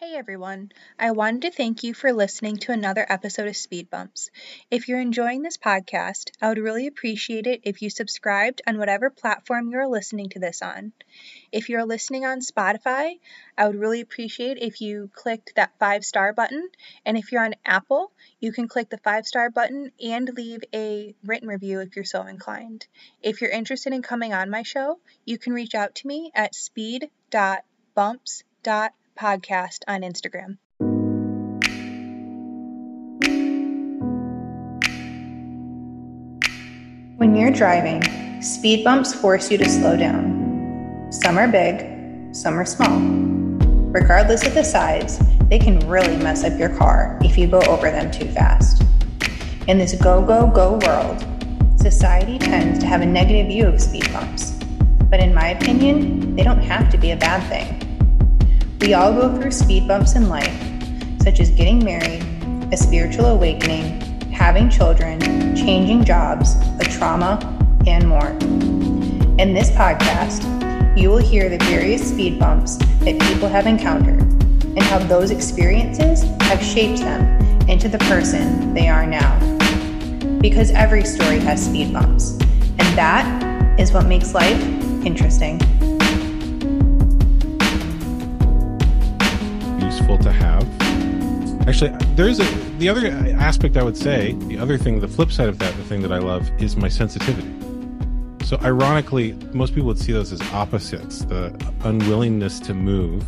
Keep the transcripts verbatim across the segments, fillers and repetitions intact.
Hey everyone, I wanted to thank you for listening to another episode of Speed Bumps. If you're enjoying this podcast, I would really appreciate it if you subscribed on whatever platform you're listening to this on. If you're listening on Spotify, I would really appreciate if you clicked that five-star button. And if you're on Apple, you can click the five-star button and leave a written review if you're so inclined. If you're interested in coming on my show, you can reach out to me at speed dot bumps dot com. Podcast on Instagram. When you're driving, speed bumps force you to slow down. Some are big, some are small. Regardless of the size, they can really mess up your car if you go over them too fast. In this go, go, go world, society tends to have a negative view of speed bumps, but in my opinion, they don't have to be a bad thing. We all go through speed bumps in life, such as getting married, a spiritual awakening, having children, changing jobs, a trauma, and more. In this podcast, you will hear the various speed bumps that people have encountered and how those experiences have shaped them into the person they are now. Because every story has speed bumps, and that is what makes life interesting. To have. Actually, there's a the other aspect I would say, the other thing, the flip side of that, the thing that I love is my sensitivity. So ironically, most people would see those as opposites, the unwillingness to move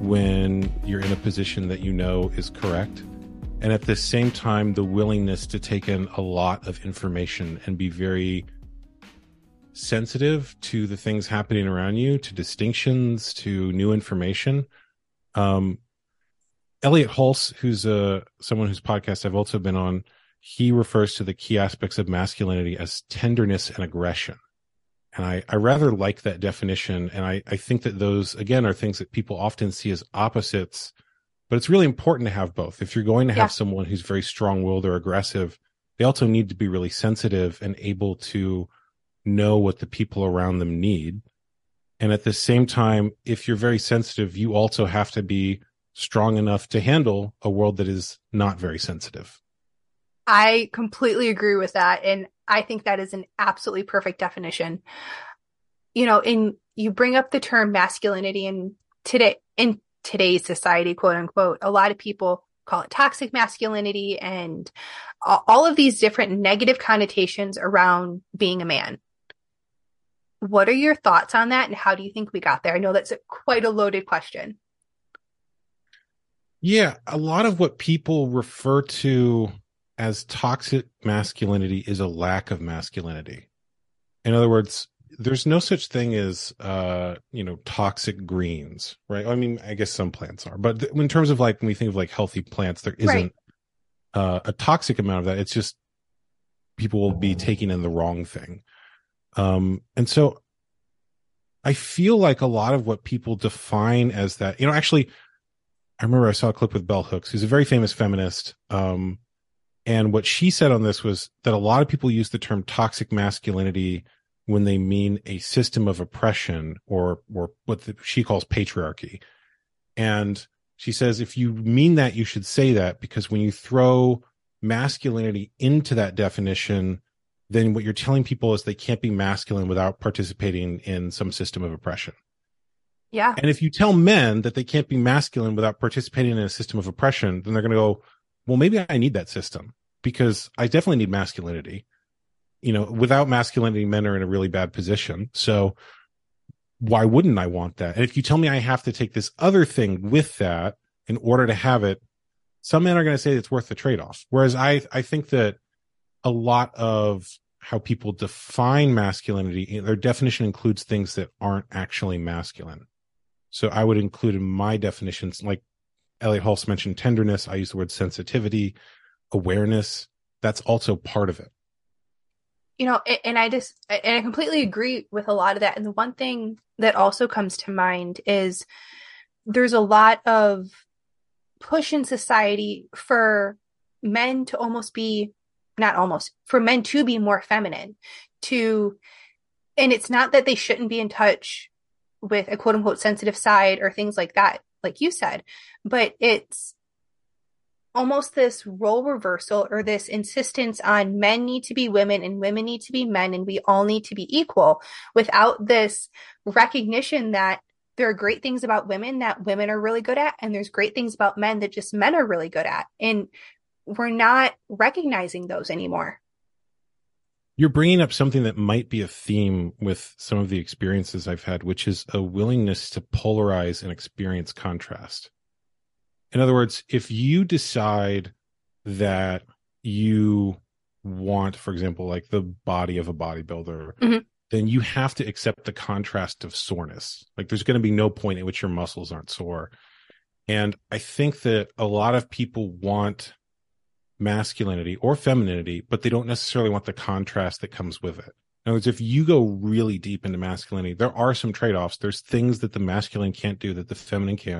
when you're in a position that you know is correct. And at the same time, the willingness to take in a lot of information and be very sensitive to the things happening around you, to distinctions, to new information. Um, Elliot Hulse, who's a, someone whose podcast I've also been on, he refers to the key aspects of masculinity as tenderness and aggression. And I, I rather like that definition. And I, I think that those, again, are things that people often see as opposites, but it's really important to have both. If you're going to have yeah. someone who's very strong-willed or aggressive, they also need to be really sensitive and able to know what the people around them need. And at the same time, if you're very sensitive, you also have to be strong enough to handle a world that is not very sensitive. I completely agree with that. And I think that is an absolutely perfect definition. You know, in you bring up the term masculinity in today, in today's society, quote unquote, a lot of people call it toxic masculinity and all of these different negative connotations around being a man. What are your thoughts on that, and how do you think we got there? I know that's a, quite a loaded question. Yeah, a lot of what people refer to as toxic masculinity is a lack of masculinity. In other words, there's no such thing as, uh, you know, toxic greens, right? I mean, I guess some plants are, but th- in terms of like, when we think of like healthy plants, there isn't right. uh, a toxic amount of that. It's just people will be taking in the wrong thing. Um, and so I feel like a lot of what people define as that, you know, actually, I remember I saw a clip with Bell Hooks, who's a very famous feminist. Um, and what she said on this was that a lot of people use the term toxic masculinity when they mean a system of oppression or, or what the, she calls patriarchy. And she says, if you mean that, you should say that, because when you throw masculinity into that definition, then what you're telling people is they can't be masculine without participating in some system of oppression. Yeah. And if you tell men that they can't be masculine without participating in a system of oppression, then they're going to go, well, maybe I need that system because I definitely need masculinity. You know, without masculinity, men are in a really bad position. So why wouldn't I want that? And if you tell me I have to take this other thing with that in order to have it, some men are going to say it's worth the trade-off. Whereas I, I think that a lot of how people define masculinity, their definition includes things that aren't actually masculine. So I would include in my definitions, like Elliot Hulse mentioned, tenderness. I use the word sensitivity, awareness. That's also part of it. You know, and I just, and I completely agree with a lot of that. And the one thing that also comes to mind is there's a lot of push in society for men to almost be not almost, for men to be more feminine, to, and it's not that they shouldn't be in touch with a quote unquote sensitive side or things like that. like you said, but it's almost this role reversal or this insistence on men need to be women and women need to be men and we all need to be equal, without this recognition that there are great things about women that women are really good at, and there's great things about men that just men are really good at. And we're not recognizing those anymore. You're bringing up something that might be a theme with some of the experiences I've had, which is a willingness to polarize and experience contrast. In other words, if you decide that you want, for example, like the body of a bodybuilder, mm-hmm. then you have to accept the contrast of soreness. Like there's going to be no point at which your muscles aren't sore. And I think that a lot of people want masculinity or femininity, but they don't necessarily want the contrast that comes with it. In other words, if you go really deep into masculinity, there are some trade-offs. There's things that the masculine can't do that the feminine can,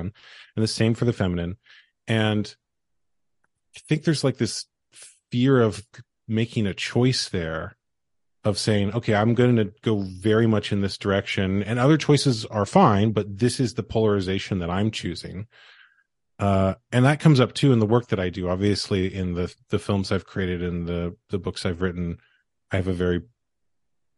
and the same for the feminine. And I think there's like this fear of making a choice there, of saying, okay, I'm going to go very much in this direction, and other choices are fine, but this is the polarization that I'm choosing. Uh, and that comes up too in the work that I do. Obviously, in the the films I've created and the the books I've written, I have a very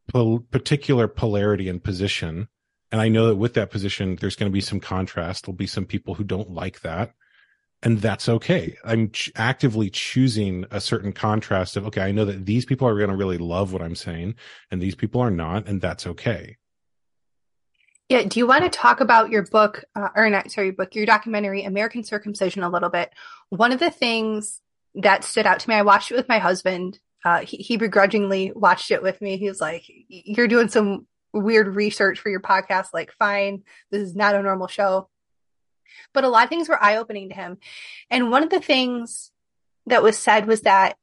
pol- particular polarity and position. And I know that with that position, there's going to be some contrast. There'll be some people who don't like that. And that's okay. I'm ch- actively choosing a certain contrast of, okay, I know that these people are going to really love what I'm saying and these people are not, and that's okay. Yeah. Do you want to talk about your book uh, or not, sorry, your book, your documentary, American Circumcision, a little bit? One of the things that stood out to me, I watched it with my husband. Uh, he, he begrudgingly watched it with me. He was like, you're doing some weird research for your podcast. Like, fine, this is not a normal show. But a lot of things were eye-opening to him. And one of the things that was said was that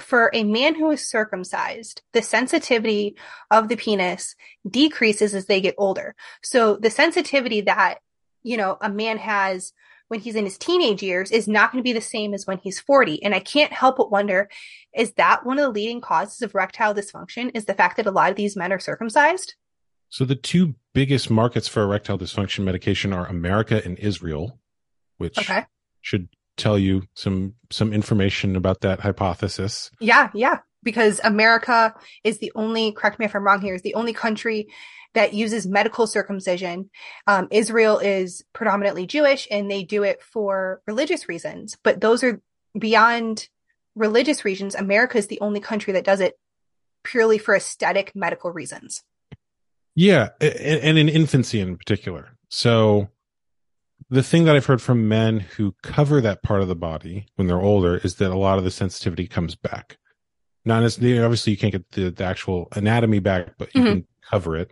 for a man who is circumcised, the sensitivity of the penis decreases as they get older. So the sensitivity that, you know, a man has when he's in his teenage years is not going to be the same as when he's forty. And I can't help but wonder, is that one of the leading causes of erectile dysfunction, is the fact that a lot of these men are circumcised? So the two biggest markets for erectile dysfunction medication are America and Israel, which okay. should tell you some some information about that hypothesis. Yeah, yeah. Because America is the only, correct me if I'm wrong here, is the only country that uses medical circumcision. Um, Israel is predominantly Jewish, and they do it for religious reasons. But those are beyond religious reasons. America is the only country that does it purely for aesthetic medical reasons. Yeah, and in infancy in particular. So the thing that I've heard from men who cover that part of the body when they're older is that a lot of the sensitivity comes back. Not as, obviously, you can't get the, the actual anatomy back, but you mm-hmm. can cover it.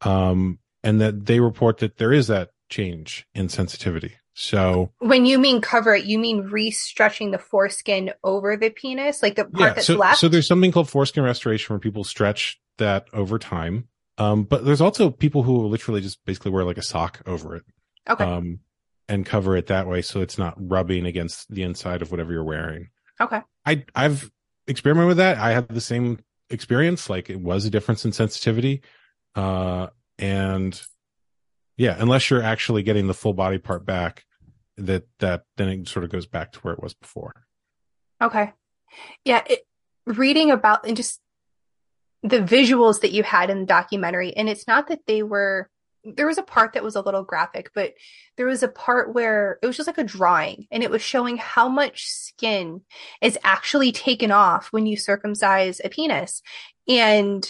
Um, and that they report that there is that change in sensitivity. So when you mean cover it, you mean re-stretching the foreskin over the penis, like the part yeah, that's so, left? So there's something called foreskin restoration where people stretch that over time. Um, but there's also people who literally just basically wear like a sock over it, okay, um, and cover it that way so it's not rubbing against the inside of whatever you're wearing. Okay, I I've experimented with that. I had the same experience. Like, it was a difference in sensitivity, uh, and yeah, unless you're actually getting the full body part back, that that then it sort of goes back to where it was before. Okay, yeah, it, reading about and just. the visuals that you had in the documentary, and it's not that they were, there was a part that was a little graphic, but there was a part where it was just like a drawing, and it was showing how much skin is actually taken off when you circumcise a penis. And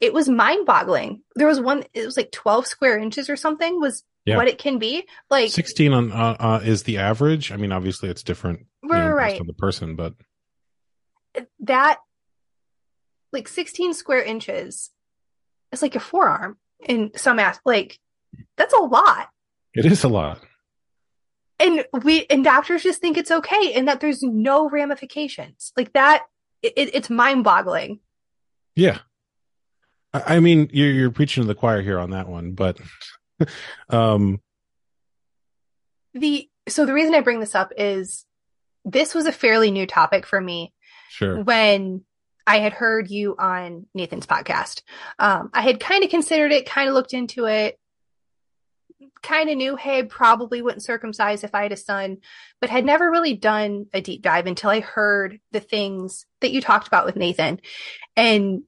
it was mind boggling. There was one, it was like twelve square inches or something was yeah. what it can be. Like sixteen on, uh, uh, is the average. I mean, obviously it's different right, you know, right. based on the person, but that, like sixteen square inches, it's like a forearm in some ass. Like, that's a lot. It is a lot. And we and doctors just think it's okay, and that there's no ramifications like that. It, it's mind boggling. Yeah, I, I mean, you're you're preaching to the choir here on that one, but um, the so the reason I bring this up is this was a fairly new topic for me. Sure. When I had heard you on Nathan's podcast. Um, I had kind of considered it, kind of looked into it, kind of knew, hey, probably wouldn't circumcise if I had a son, but had never really done a deep dive until I heard the things that you talked about with Nathan. And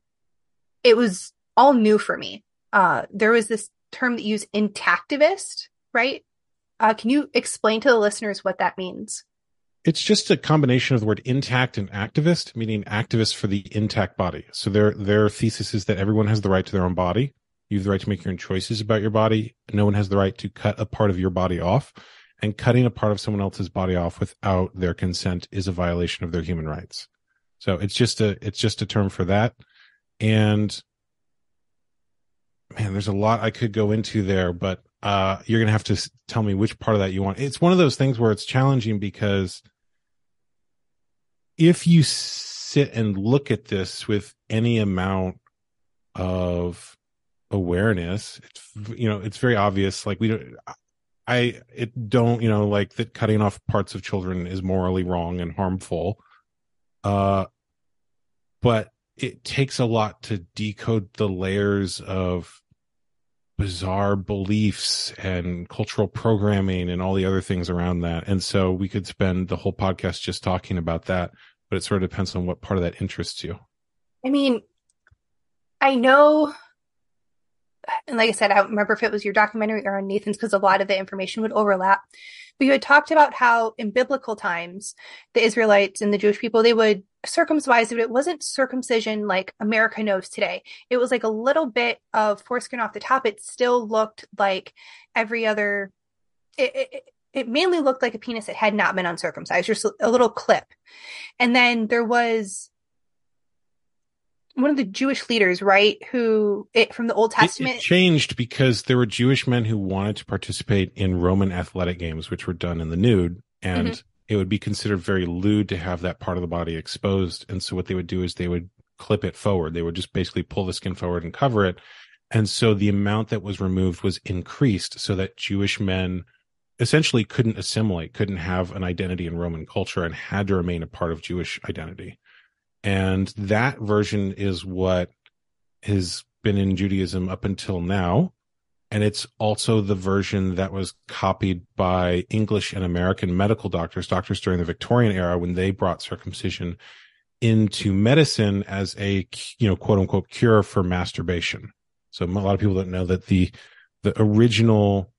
it was all new for me. Uh, there was this term that you use, intactivist, right? Uh, can you explain to the listeners what that means? It's just a combination of the word intact and activist, meaning activist for the intact body. So their their thesis is that everyone has the right to their own body. You have the right to make your own choices about your body. No one has the right to cut a part of your body off. And cutting a part of someone else's body off without their consent is a violation of their human rights. So it's just a it's just a term for that. And man, there's a lot I could go into there, but uh, you're going to have to tell me which part of that you want. It's one of those things where it's challenging, because if you sit and look at this with any amount of awareness, it's, you know, it's very obvious. Like we don't, I, it don't, you know, like that cutting off parts of children is morally wrong and harmful. Uh, but it takes a lot to decode the layers of bizarre beliefs and cultural programming and all the other things around that. And so we could spend the whole podcast just talking about that, but it sort of depends on what part of that interests you. I mean, I know, and like I said, I don't remember if it was your documentary or on Nathan's, because a lot of the information would overlap. But you had talked about how in biblical times, the Israelites and the Jewish people, they would circumcise, but it wasn't circumcision like America knows today. It was like a little bit of foreskin off the top. It still looked like every other, it, it, it mainly looked like a penis that had not been uncircumcised, just a little clip. And then there was one of the Jewish leaders, right, who it, from the Old Testament. It, it changed because there were Jewish men who wanted to participate in Roman athletic games, which were done in the nude, and mm-hmm. it would be considered very lewd to have that part of the body exposed. And so what they would do is they would clip it forward. They would just basically pull the skin forward and cover it. And so the amount that was removed was increased so that Jewish men essentially couldn't assimilate, couldn't have an identity in Roman culture, and had to remain a part of Jewish identity. And that version is what has been in Judaism up until now. And it's also the version that was copied by English and American medical doctors, doctors during the Victorian era, when they brought circumcision into medicine as a, you know, quote unquote cure for masturbation. So a lot of people don't know that the the original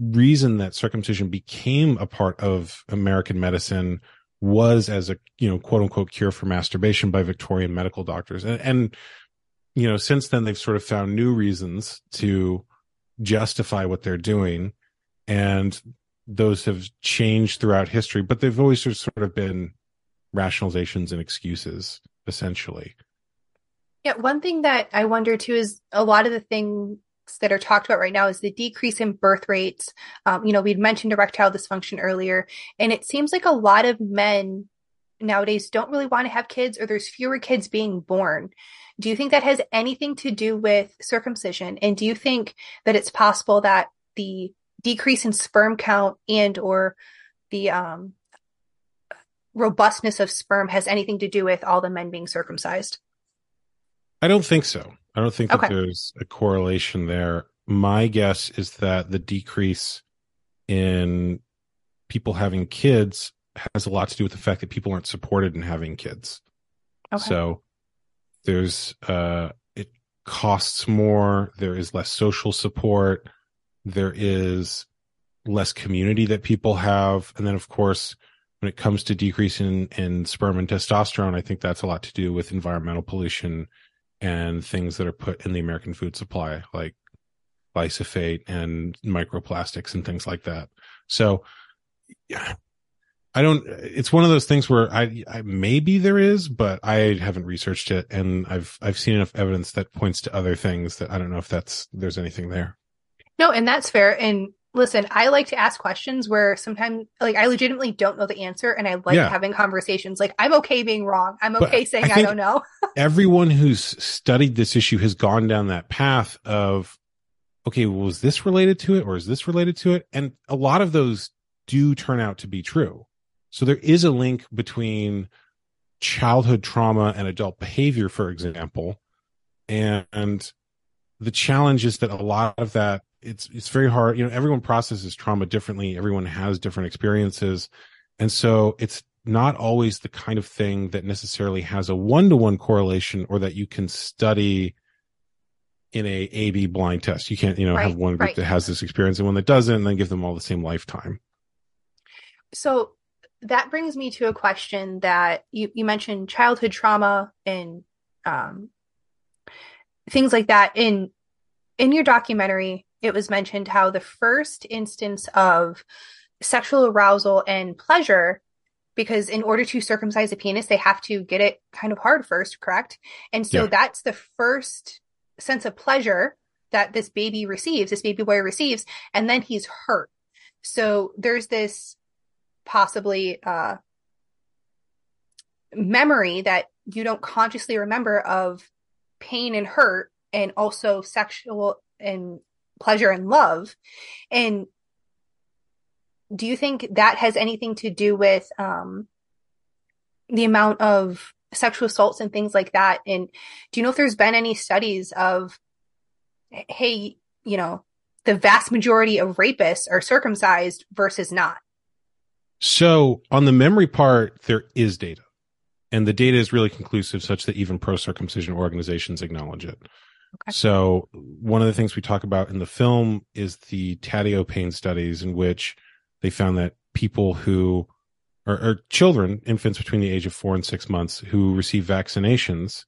reason that circumcision became a part of American medicine was as a, you know, quote unquote cure for masturbation by Victorian medical doctors. And, and, you know, since then they've sort of found new reasons to justify what they're doing. And those have changed throughout history, but they've always sort of been rationalizations and excuses, essentially. Yeah. One thing that I wonder too is a lot of the thing that are talked about right now is the decrease in birth rates. Um, you know, we'd mentioned erectile dysfunction earlier, and it seems like a lot of men nowadays don't really want to have kids, or there's fewer kids being born. Do you think that has anything to do with circumcision? And do you think that it's possible that the decrease in sperm count and or the um, robustness of sperm has anything to do with all the men being circumcised? I don't think so. I don't think okay. that there's a correlation there. My guess is that the decrease in people having kids has a lot to do with the fact that people aren't supported in having kids. Okay. So there's, uh, it costs more. There is less social support. There is less community that people have. And then, of course, when it comes to decrease in, in sperm and testosterone, I think that's a lot to do with environmental pollution and things that are put in the American food supply, like glyphosate and microplastics and things like that. So yeah, I don't, it's one of those things where I, I maybe there is, but I haven't researched it, and I've, I've seen enough evidence that points to other things that I don't know if that's, there's anything there. No, and that's fair. And listen, I like to ask questions where sometimes, like, I legitimately don't know the answer, and I like yeah. having conversations. Like, I'm okay being wrong. I'm okay but saying I, I don't know. Everyone who's studied this issue has gone down that path of, okay, well, was this related to it, or is this related to it? And a lot of those do turn out to be true. So there is a link between childhood trauma and adult behavior, for example. And, and the challenge is that a lot of that it's it's very hard. You know, everyone processes trauma differently. Everyone has different experiences. And so it's not always the kind of thing that necessarily has a one-to-one correlation or that you can study in a A B blind test. You can't, you know, right, have one group right. that has this experience and one that doesn't, and then give them all the same lifetime. So that brings me to a question that you, you mentioned childhood trauma and um, things like that. In, in your documentary, it was mentioned how the first instance of sexual arousal and pleasure, because in order to circumcise a penis, they have to get it kind of hard first, correct? And so yeah. that's the first sense of pleasure that this baby receives, this baby boy receives, and then he's hurt. So there's this possibly uh, memory that you don't consciously remember of pain and hurt, and also sexual and pleasure and love. And do you think that has anything to do with um, the amount of sexual assaults and things like that? And do you know if there's been any studies of, hey, you know, the vast majority of rapists are circumcised versus not? So on the memory part, there is data. And the data is really conclusive, such that even pro-circumcision organizations acknowledge it. Okay. So one of the things we talk about in the film is the Taddio pain studies, in which they found that people who are, are children, infants between the age of four and six months who receive vaccinations,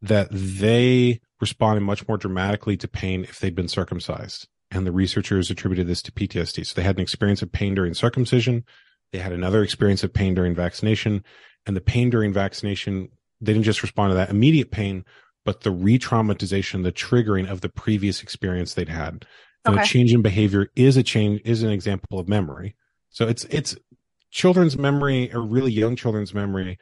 that they responded much more dramatically to pain if they'd been circumcised. And the researchers attributed this to P T S D. So they had an experience of pain during circumcision. They had another experience of pain during vaccination. And the pain during vaccination, they didn't just respond to that immediate pain, but the re-traumatization, the triggering of the previous experience they'd had. Okay. And a change in behavior is a change, is an example of memory. So it's, it's children's memory, or really young children's memory,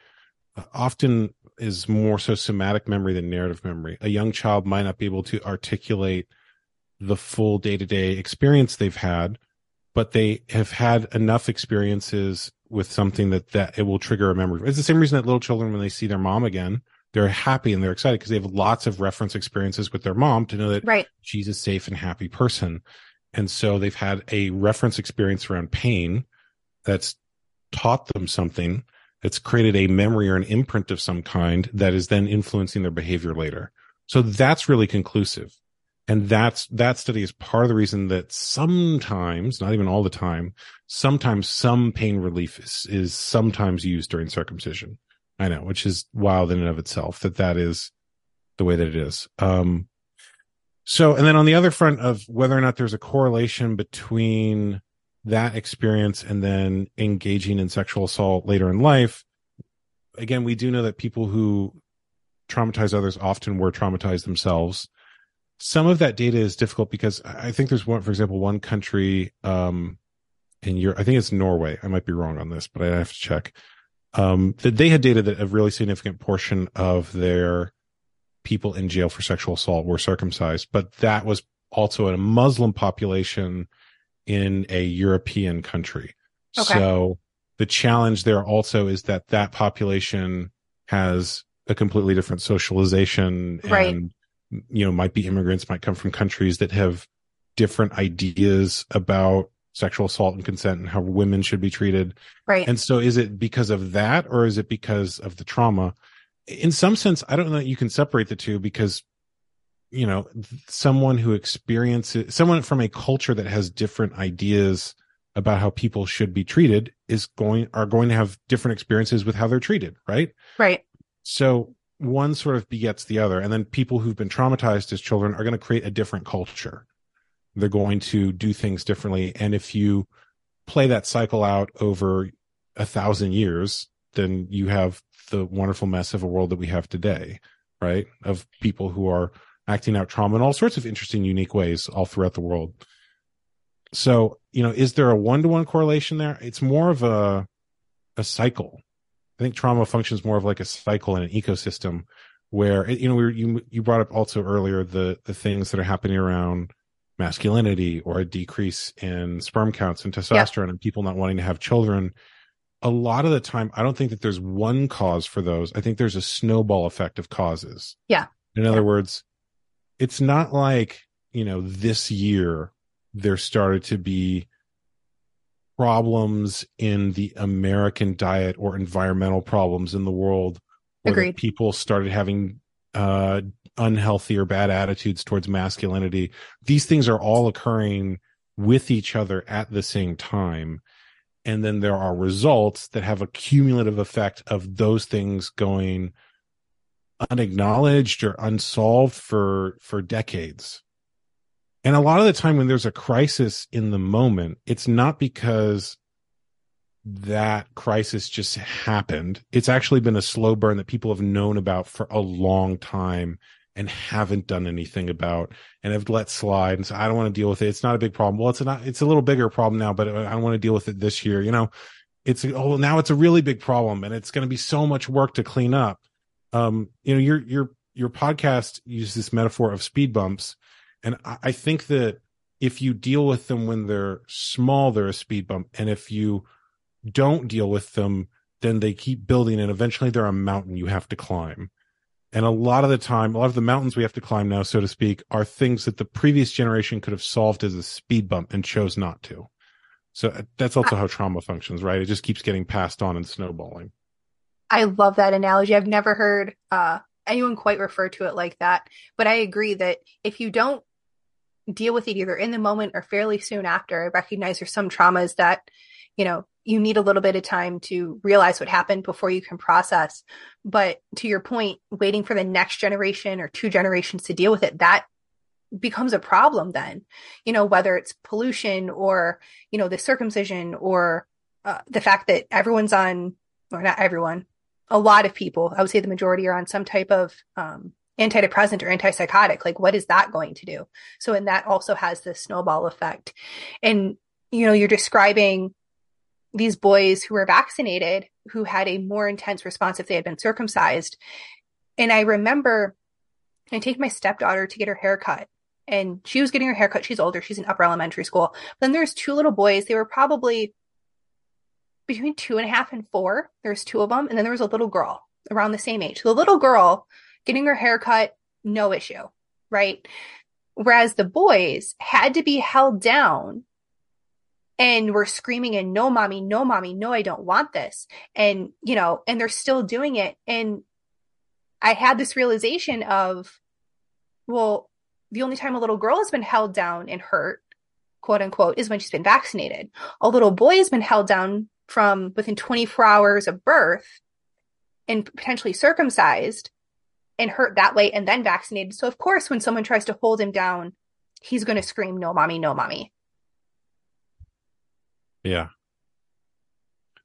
uh, often is more so somatic memory than narrative memory. A young child might not be able to articulate the full day-to-day experience they've had, but they have had enough experiences with something that, that it will trigger a memory. It's the same reason that little children, when they see their mom again, they're happy and they're excited because they have lots of reference experiences with their mom to know that right. she's a safe and happy person. And so they've had a reference experience around pain that's taught them something, that's created a memory or an imprint of some kind that is then influencing their behavior later. So that's really conclusive. And that's, that study is part of the reason that sometimes, not even all the time, sometimes some pain relief is, is sometimes used during circumcision. I know, which is wild in and of itself, that that is the way that it is. Um, so, and then on the other front of whether or not there's a correlation between that experience and then engaging in sexual assault later in life, again, we do know that people who traumatize others often were traumatized themselves. Some of that data is difficult because I think there's one, for example, one country um, in Europe, I think it's Norway. I might be wrong on this, but I have to check. Um, that they had data that a really significant portion of their people in jail for sexual assault were circumcised, but that was also in a Muslim population in a European country. Okay. So the challenge there also is that that population has a completely different socialization right. and you know, might be immigrants, might come from countries that have different ideas about sexual assault and consent and how women should be treated. Right. And so is it because of that, or is it because of the trauma? In some sense, I don't know that you can separate the two, because, you know, someone who experiences, someone from a culture that has different ideas about how people should be treated is going, are going to have different experiences with how they're treated. Right. Right. So one sort of begets the other. And then people who've been traumatized as children are going to create a different culture. They're going to do things differently. And if you play that cycle out over a thousand years, then you have the wonderful mess of a world that we have today, right? Of people who are acting out trauma in all sorts of interesting, unique ways all throughout the world. So, you know, is there a one-to-one correlation there? It's more of a a cycle. I think trauma functions more of like a cycle in an ecosystem where, you know, we were, you you brought up also earlier the the things that are happening around masculinity or a decrease in sperm counts and testosterone yeah. and people not wanting to have children. A lot of the time, I don't think that there's one cause for those. I think there's a snowball effect of causes. Yeah. In other yeah. words, it's not like you know, this year there started to be problems in the American diet or environmental problems in the world where people started having uh, unhealthy or bad attitudes towards masculinity. These things are all occurring with each other at the same time. And then there are results that have a cumulative effect of those things going unacknowledged or unsolved for, for decades. And a lot of the time when there's a crisis in the moment, it's not because that crisis just happened. It's actually been a slow burn that people have known about for a long time and haven't done anything about and have let slide. And so I don't want to deal with it. It's not a big problem. Well, it's not, it's a little bigger problem now, but I don't want to deal with it this year. You know, it's, oh, now it's a really big problem and it's going to be so much work to clean up. Um, you know, your, your, your podcast uses this metaphor of speed bumps. And I think that if you deal with them when they're small, they're a speed bump. And if you don't deal with them, then they keep building and eventually they're a mountain you have to climb. And a lot of the time, a lot of the mountains we have to climb now, so to speak, are things that the previous generation could have solved as a speed bump and chose not to. So that's also how trauma functions, right? It just keeps getting passed on and snowballing. I love that analogy. I've never heard uh, anyone quite refer to it like that. But I agree that if you don't deal with it either in the moment or fairly soon after, I recognize there's some traumas that, you know, you need a little bit of time to realize what happened before you can process. But to your point, waiting for the next generation or two generations to deal with it, that becomes a problem then, you know, whether it's pollution or, you know, the circumcision or uh, the fact that everyone's on, or not everyone, a lot of people, I would say the majority are on some type of, um, antidepressant or antipsychotic. Like, what is that going to do? So, and that also has this snowball effect. And, you know, you're describing these boys who were vaccinated, who had a more intense response if they had been circumcised. And I remember I take my stepdaughter to get her hair cut, and she was getting her hair cut. She's older. She's in upper elementary school. Then there's two little boys. They were probably between two and a half and four. There's two of them. And then there was a little girl around the same age. The little girl getting her hair cut, no issue, right? Whereas the boys had to be held down and were screaming and no mommy, no mommy, no, I don't want this. And, you know, and they're still doing it. And I had this realization of, well, the only time a little girl has been held down and hurt, quote unquote, is when she's been vaccinated. A little boy has been held down from within twenty-four hours of birth and potentially circumcised and hurt that way and then vaccinated. So of course, when someone tries to hold him down, he's going to scream, no mommy, no mommy. Yeah.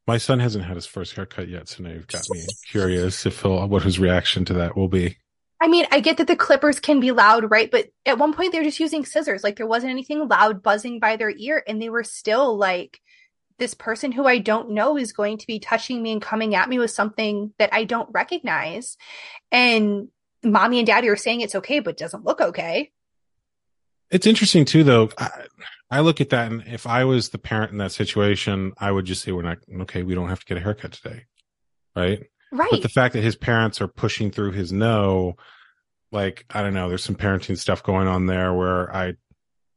My son hasn't had his first haircut yet, so now you've got me curious if he'll, what his reaction to that will be. I mean, I get that the clippers can be loud, right? But at one point they were just using scissors. Like, there wasn't anything loud buzzing by their ear, and they were still like, this person who I don't know is going to be touching me and coming at me with something that I don't recognize. And mommy and daddy are saying it's okay, but it doesn't look okay. It's interesting too, though. I, I look at that, and if I was the parent in that situation, I would just say, we're not, okay, we don't have to get a haircut today. Right. Right. But the fact that his parents are pushing through his no, like, I don't know, there's some parenting stuff going on there where I,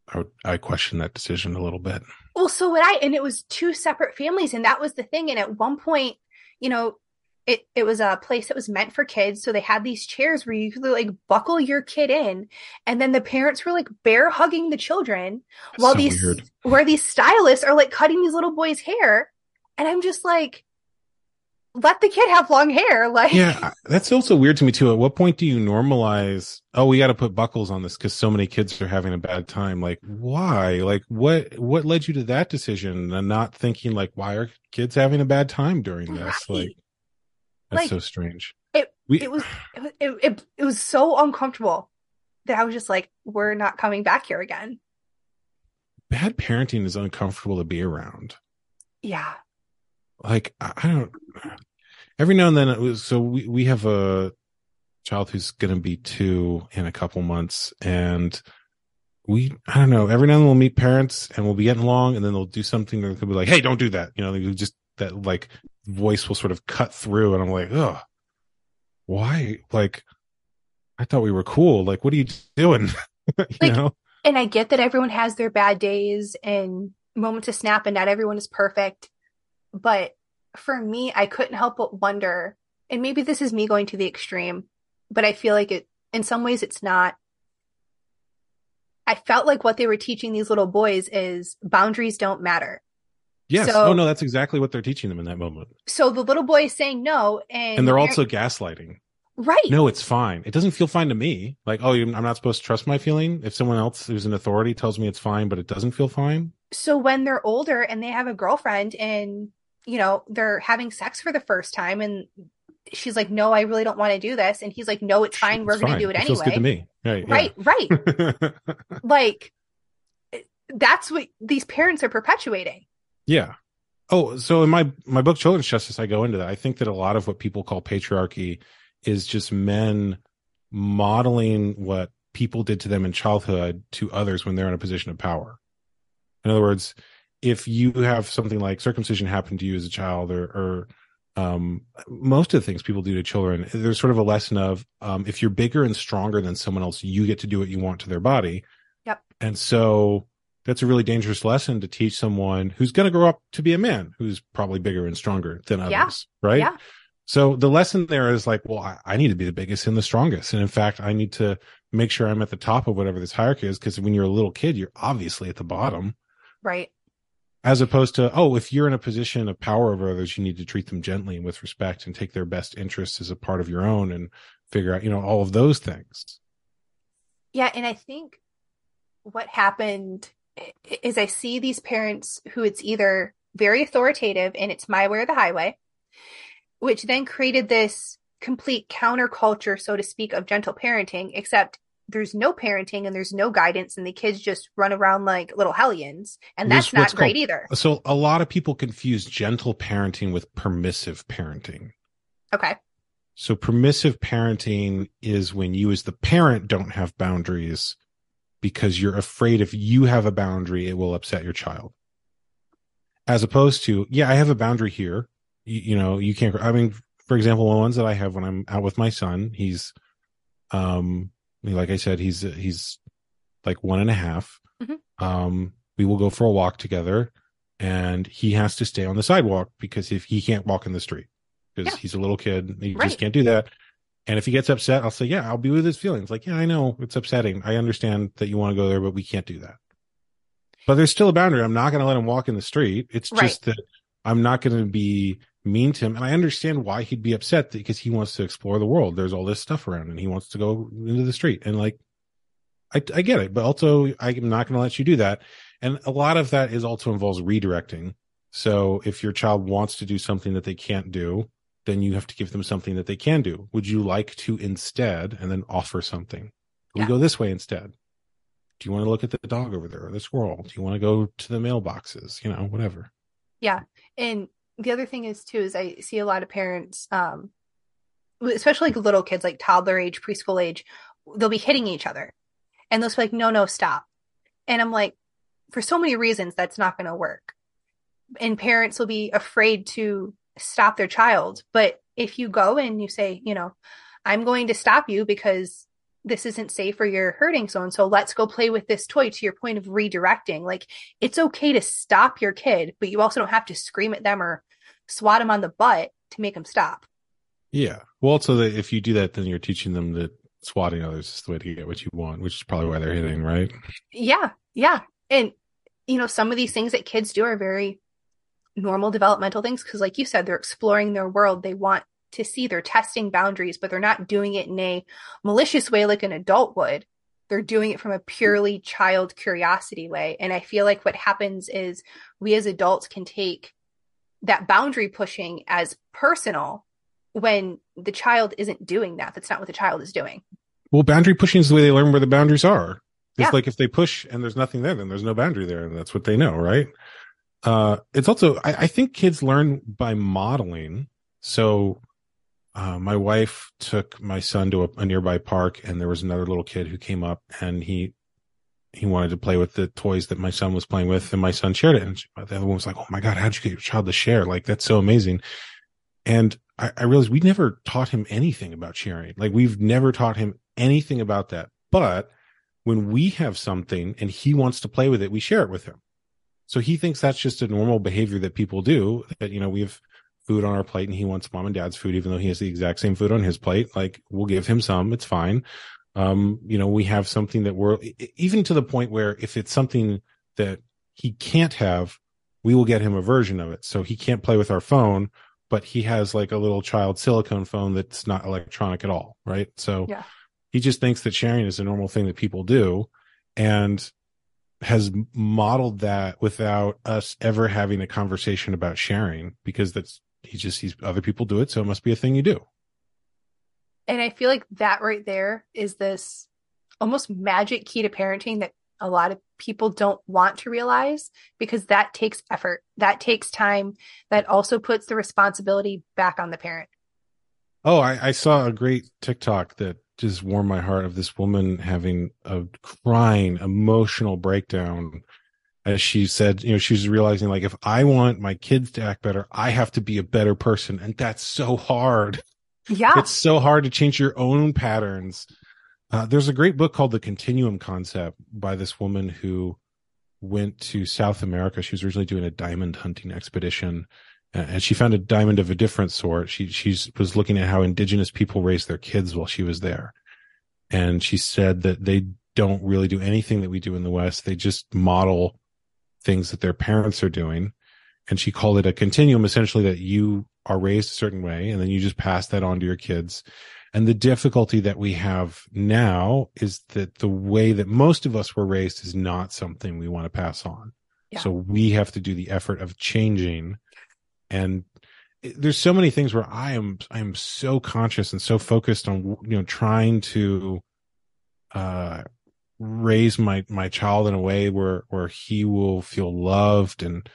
I, I question that decision a little bit. Well, so would I, and it was two separate families, and that was the thing. And at one point, you know, it, it was a place that was meant for kids. So they had these chairs where you could like buckle your kid in, and then the parents were like bear hugging the children while so these, weird. where these stylists are like cutting these little boys' hair. And I'm just like, let the kid have long hair. Like, yeah, that's also weird to me too. At what point do you normalize, oh, we got to put buckles on this because so many kids are having a bad time? Like, why? Like, what, what led you to that decision and not thinking like, why are kids having a bad time during this? Right. Like, that's like, so strange. It, we, it was, it, it, it was so uncomfortable that I was just like, we're not coming back here again. Bad parenting is uncomfortable to be around. Yeah. Like, I don't, every now and then it was, so we, we have a child who's going to be two in a couple months, and we, I don't know, every now and then we'll meet parents and we'll be getting along, and then they'll do something and they'll be like, hey, don't do that. You know, they just, that like voice will sort of cut through, and I'm like, oh, why? Like, I thought we were cool. Like, what are you doing? you like, know? And I get that everyone has their bad days and moments to snap, and not everyone is perfect. But for me, I couldn't help but wonder, and maybe this is me going to the extreme, but I feel like it, in some ways it's not. I felt like what they were teaching these little boys is boundaries don't matter. Yes. So, oh, no, that's exactly what they're teaching them in that moment. So the little boy is saying no. And, and they're also gaslighting. Right. No, it's fine. It doesn't feel fine to me. Like, oh, I'm not supposed to trust my feeling. If someone else who's an authority tells me it's fine, but it doesn't feel fine. So when they're older and they have a girlfriend and, you know, they're having sex for the first time and she's like, no, I really don't want to do this. And he's like, no, it's fine. We're going to do it, it anyway. Feels good to me. Right. Right. Yeah. Right. Like, that's what these parents are perpetuating. Yeah. Oh, so in my, my book, Children's Justice, I go into that. I think that a lot of what people call patriarchy is just men modeling what people did to them in childhood to others when they're in a position of power. In other words, if you have something like circumcision happen to you as a child, or, or um, most of the things people do to children, there's sort of a lesson of um, if you're bigger and stronger than someone else, you get to do what you want to their body. Yep. And so that's a really dangerous lesson to teach someone who's going to grow up to be a man who's probably bigger and stronger than others, yeah. Right? Yeah. So the lesson there is like, well, I, I need to be the biggest and the strongest. And in fact, I need to make sure I'm at the top of whatever this hierarchy is, because when you're a little kid, you're obviously at the bottom. Right. As opposed to, oh, if you're in a position of power over others, you need to treat them gently and with respect and take their best interests as a part of your own and figure out, you know, all of those things. Yeah. And I think what happened is I see these parents who it's either very authoritative and it's my way or the highway, which then created this complete counterculture, so to speak, of gentle parenting, except there's no parenting and there's no guidance and the kids just run around like little hellions. And that's not great either. So a lot of people confuse gentle parenting with permissive parenting. Okay. So permissive parenting is when you as the parent don't have boundaries because you're afraid if you have a boundary, it will upset your child. As opposed to, yeah, I have a boundary here. You, you know, you can't, I mean, for example, the ones that I have when I'm out with my son, he's, um, like I said, he's, he's like one and a half. Mm-hmm. Um, we will go for a walk together and he has to stay on the sidewalk because if he can't walk in the street, because yeah. he's a little kid, he right. just can't do that. And if he gets upset, I'll say, yeah, I'll be with his feelings. Like, yeah, I know it's upsetting. I understand that you want to go there, but we can't do that. But there's still a boundary. I'm not going to let him walk in the street. It's right. just that I'm not going to be mean to him. And I understand why he'd be upset, because he wants to explore the world. There's all this stuff around and he wants to go into the street. And like, I, I get it, but also I'm not going to let you do that. And a lot of that is also involves redirecting. So if your child wants to do something that they can't do, then you have to give them something that they can do. Would you like to instead, and then offer something? Yeah. We go this way instead. Do you want to look at the dog over there or the squirrel? Do you want to go to the mailboxes? You know, whatever. Yeah. And the other thing is too, is I see a lot of parents, um, especially like little kids, like toddler age, preschool age, they'll be hitting each other and they'll be like, no, no, stop. And I'm like, for so many reasons, that's not going to work. And parents will be afraid to stop their child. But if you go and you say, you know, I'm going to stop you because this isn't safe or you're hurting so-and-so, let's go play with this toy, to your point of redirecting. Like, it's okay to stop your kid, but you also don't have to scream at them or swat them on the butt to make them stop. Yeah. Well, so that if you do that, then you're teaching them that swatting others is the way to get what you want, which is probably why they're hitting, right? Yeah. Yeah. And, you know, some of these things that kids do are very normal developmental things, because like you said, they're exploring their world. They want to see, they're testing boundaries, but they're not doing it in a malicious way like an adult would. They're doing it from a purely child curiosity way. And I feel like what happens is we as adults can take that boundary pushing as personal when the child isn't doing that. That's not what the child is doing. Well, boundary pushing is the way they learn where the boundaries are. It's yeah. like if they push and there's nothing there, then there's no boundary there. And that's what they know, right? Uh, it's also, I, I think kids learn by modeling. So uh, my wife took my son to a, a nearby park, and there was another little kid who came up, and he he wanted to play with the toys that my son was playing with, and my son shared it. And she, the other one was like, oh my God, how'd you get your child to share? Like, that's so amazing. And I, I realized we never taught him anything about sharing. Like, we've never taught him anything about that. But when we have something and he wants to play with it, we share it with him. So he thinks that's just a normal behavior that people do, that, you know, we have food on our plate and he wants mom and dad's food, even though he has the exact same food on his plate. Like, we'll give him some, it's fine. Um, you know, we have something that we're, even to the point where if it's something that he can't have, we will get him a version of it. So he can't play with our phone, but he has like a little child silicone phone that's not electronic at all. Right. So yeah. He just thinks that sharing is a normal thing that people do, and has modeled that without us ever having a conversation about sharing, because that's, he just sees other people do it. So it must be a thing you do. And I feel like that right there is this almost magic key to parenting that a lot of people don't want to realize, because that takes effort. That takes time. That also puts the responsibility back on the parent. Oh, I, I saw a great TikTok that just warmed my heart, of this woman having a crying emotional breakdown as she said, you know, she's realizing, like, if I want my kids to act better, I have to be a better person. And that's so hard. Yeah. It's so hard to change your own patterns. Uh, there's a great book called The Continuum Concept by this woman who went to South America. She was originally doing a diamond hunting expedition, and she found a diamond of a different sort. She she's was looking at how indigenous people raise their kids while she was there. And she said that they don't really do anything that we do in the West. They just model things that their parents are doing. And she called it a continuum, essentially, that you are raised a certain way, and then you just pass that on to your kids. And the difficulty that we have now is that the way that most of us were raised is not something we want to pass on. Yeah. So we have to do the effort of changing. And there's so many things where I am, I am so conscious and so focused on, you know, trying to uh, raise my, my child in a way where, where he will feel loved, and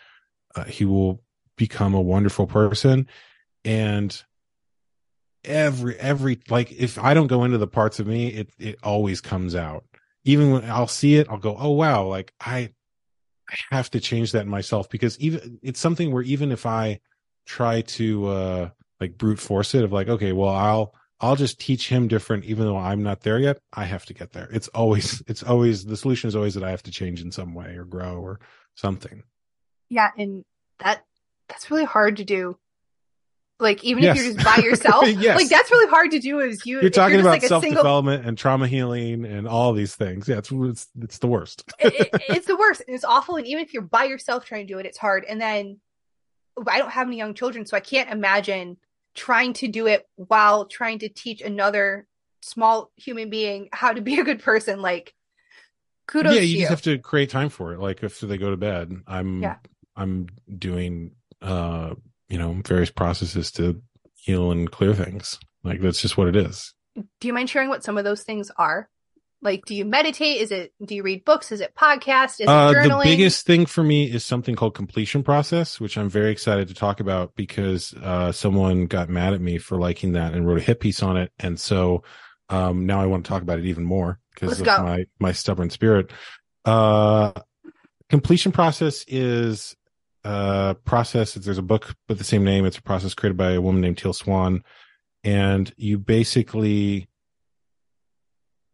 uh, he will become a wonderful person. And every, every, like, if I don't go into the parts of me, it, it always comes out. Even when I'll see it, I'll go, oh, wow. Like I, I have to change that in myself, because even it's something where even if I try to uh, like brute force it, of like, okay, well, I'll, I'll just teach him different, even though I'm not there yet, I have to get there. It's always, it's always, the solution is always that I have to change in some way or grow or something. Yeah. And that, that's really hard to do. Like, even yes. if you're just by yourself, yes. like that's really hard to do as you, you're talking you're about like self-development single... and trauma healing and all these things. Yeah. It's, it's, it's the worst. it, it, it's the worst. And it's awful. And even if you're by yourself trying to do it, it's hard. And then I don't have any young children, so I can't imagine trying to do it while trying to teach another small human being how to be a good person. Like, kudos yeah, you to you. You just have to create time for it. Like, if they go to bed, I'm, yeah. I'm doing, uh, you know, various processes to heal and clear things. Like, that's just what it is. Do you mind sharing what some of those things are? Like, do you meditate? Is it, do you read books? Is it podcast? Is it uh, journaling? The biggest thing for me is something called completion process, which I'm very excited to talk about, because uh, someone got mad at me for liking that and wrote a hit piece on it. And so um, now I want to talk about it even more because of my, my stubborn spirit. Uh, completion process is Uh, process. There's a book with the same name. It's a process created by a woman named Teal Swan. And you basically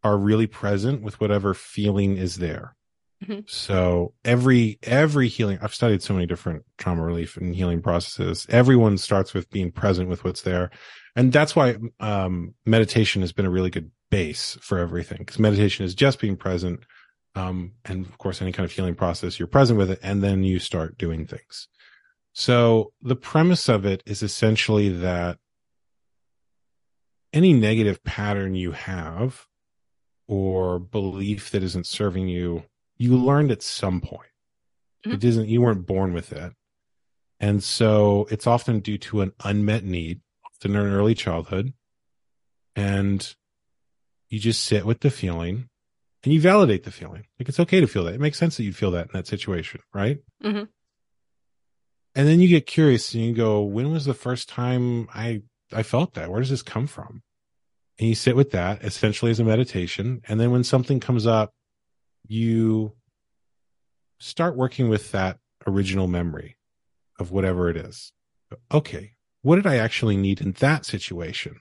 are really present with whatever feeling is there. Mm-hmm. So every, every healing, I've studied so many different trauma relief and healing processes. Everyone starts with being present with what's there. And that's why um, meditation has been a really good base for everything, because meditation is just being present. Um, and of course, any kind of healing process, you're present with it, and then you start doing things. So the premise of it is essentially that any negative pattern you have or belief that isn't serving you, you learned at some point. Mm-hmm. It isn't, you weren't born with it. And so it's often due to an unmet need, often in early childhood. And you just sit with the feeling. And you validate the feeling. Like, it's okay to feel that. It makes sense that you'd feel that in that situation, right? Mm-hmm. And then you get curious and you go, when was the first time I, I felt that? Where does this come from? And you sit with that essentially as a meditation. And then when something comes up, you start working with that original memory of whatever it is. Okay, what did I actually need in that situation?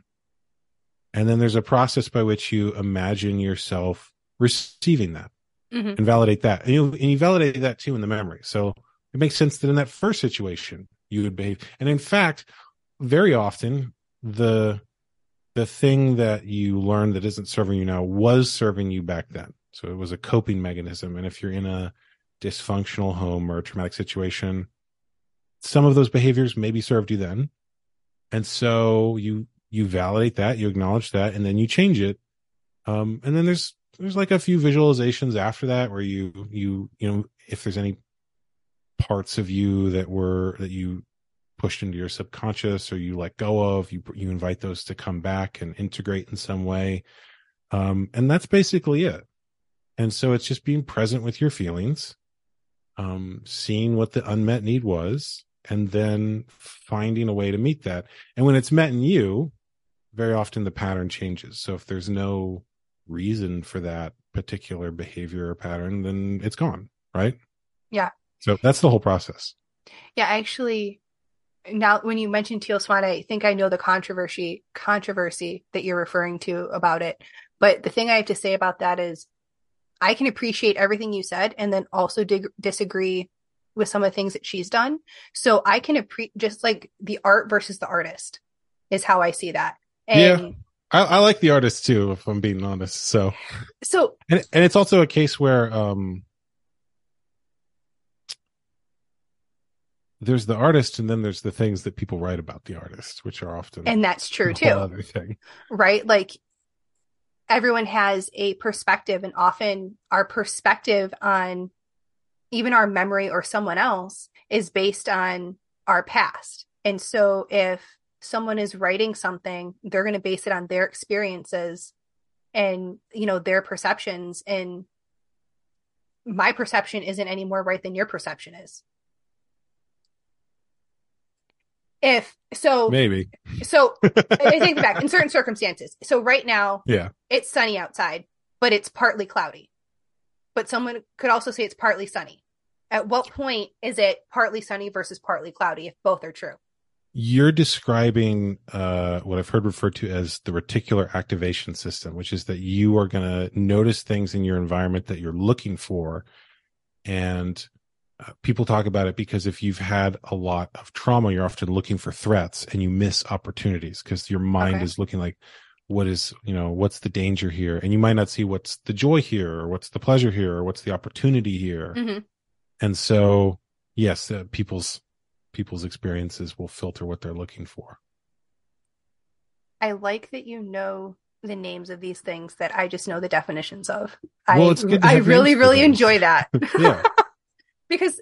And then there's a process by which you imagine yourself receiving that mm-hmm. and validate that. And you, and you validate that too in the memory. So it makes sense that in that first situation, you would behave. And in fact, very often the, the thing that you learned that isn't serving you now was serving you back then. So it was a coping mechanism. And if you're in a dysfunctional home or a traumatic situation, some of those behaviors maybe served you then. And so you, you validate that, you acknowledge that, and then you change it. Um, and then there's, there's like a few visualizations after that where you, you, you know, if there's any parts of you that were, that you pushed into your subconscious or you let go of, you, you invite those to come back and integrate in some way. Um, and that's basically it. And so it's just being present with your feelings, um, seeing what the unmet need was, and then finding a way to meet that. And when it's met in you, very often the pattern changes. So if there's no reason for that particular behavior or pattern, then it's gone, right? Yeah. So that's the whole process. Yeah, actually, now when you mentioned Teal Swan, I think I know the controversy controversy that you're referring to about it. But the thing I have to say about that is I can appreciate everything you said and then also dig- disagree with some of the things that she's done. So I can appreciate just like the art versus the artist is how I see that. And yeah, I, I like the artist too, if I'm being honest. So, so and, and it's also a case where um, there's the artist, and then there's the things that people write about the artist, which are often and that's true too. Other thing. Right, like everyone has a perspective, and often our perspective on even our memory or someone else is based on our past. And so if someone is writing something, they're going to base it on their experiences and, you know, their perceptions. And my perception isn't any more right than your perception is. If so, maybe so, I take it back in certain circumstances. So right now, yeah, it's sunny outside, but it's partly cloudy. But someone could also say it's partly sunny. At what point is it partly sunny versus partly cloudy if both are true? You're describing uh, what I've heard referred to as the reticular activation system, which is that you are going to notice things in your environment that you're looking for. And uh, people talk about it because if you've had a lot of trauma, you're often looking for threats and you miss opportunities because your mind okay. is looking like, what is, you know, what's the danger here? And you might not see what's the joy here, or what's the pleasure here, or what's the opportunity here. Mm-hmm. And so, yes, uh, people's people's experiences will filter what they're looking for. I like that you know the names of these things that I just know the definitions of. Well, I, it's good to have I really, really enjoy that. Yeah. Because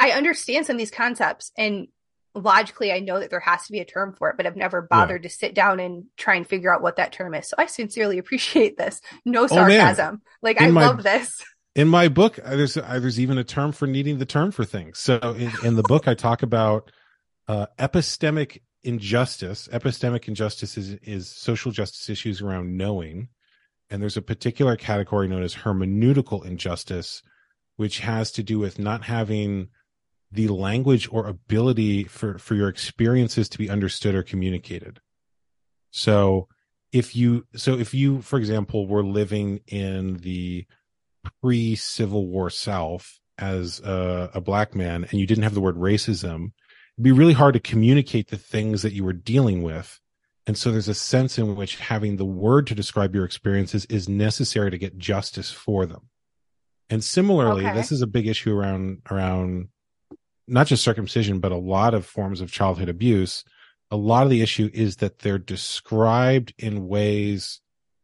I understand some of these concepts, and logically I know that there has to be a term for it, but I've never bothered yeah. to sit down and try and figure out what that term is. So I sincerely appreciate this. No sarcasm. Oh, like in I my, love this. In my book, there's there's even a term for needing the term for things. So in, in the book, I talk about uh, epistemic injustice. Epistemic injustice is, is social justice issues around knowing. And there's a particular category known as hermeneutical injustice, which has to do with not having the language or ability for, for your experiences to be understood or communicated. So if you, so if you, for example, were living in the pre-Civil War South as a, a black man, and you didn't have the word racism, it'd be really hard to communicate the things that you were dealing with. And so there's a sense in which having the word to describe your experiences is necessary to get justice for them. And similarly, okay. this is a big issue around, around, not just circumcision, but a lot of forms of childhood abuse. A lot of the issue is that they're described in ways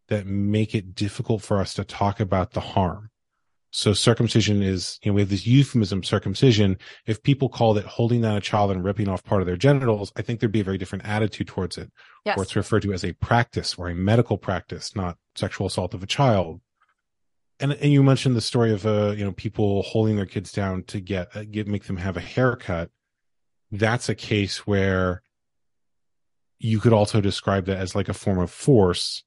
that make it difficult for us to talk about the harm. So circumcision is, you know, we have this euphemism, circumcision. If people called it holding down a child and ripping off part of their genitals, I think there'd be a very different attitude towards it. Yes. Or it's referred to as a practice or a medical practice, not sexual assault of a child. And and you mentioned the story of uh you know people holding their kids down to get, uh, get make them have a haircut. That's a case where you could also describe that as like a form of force,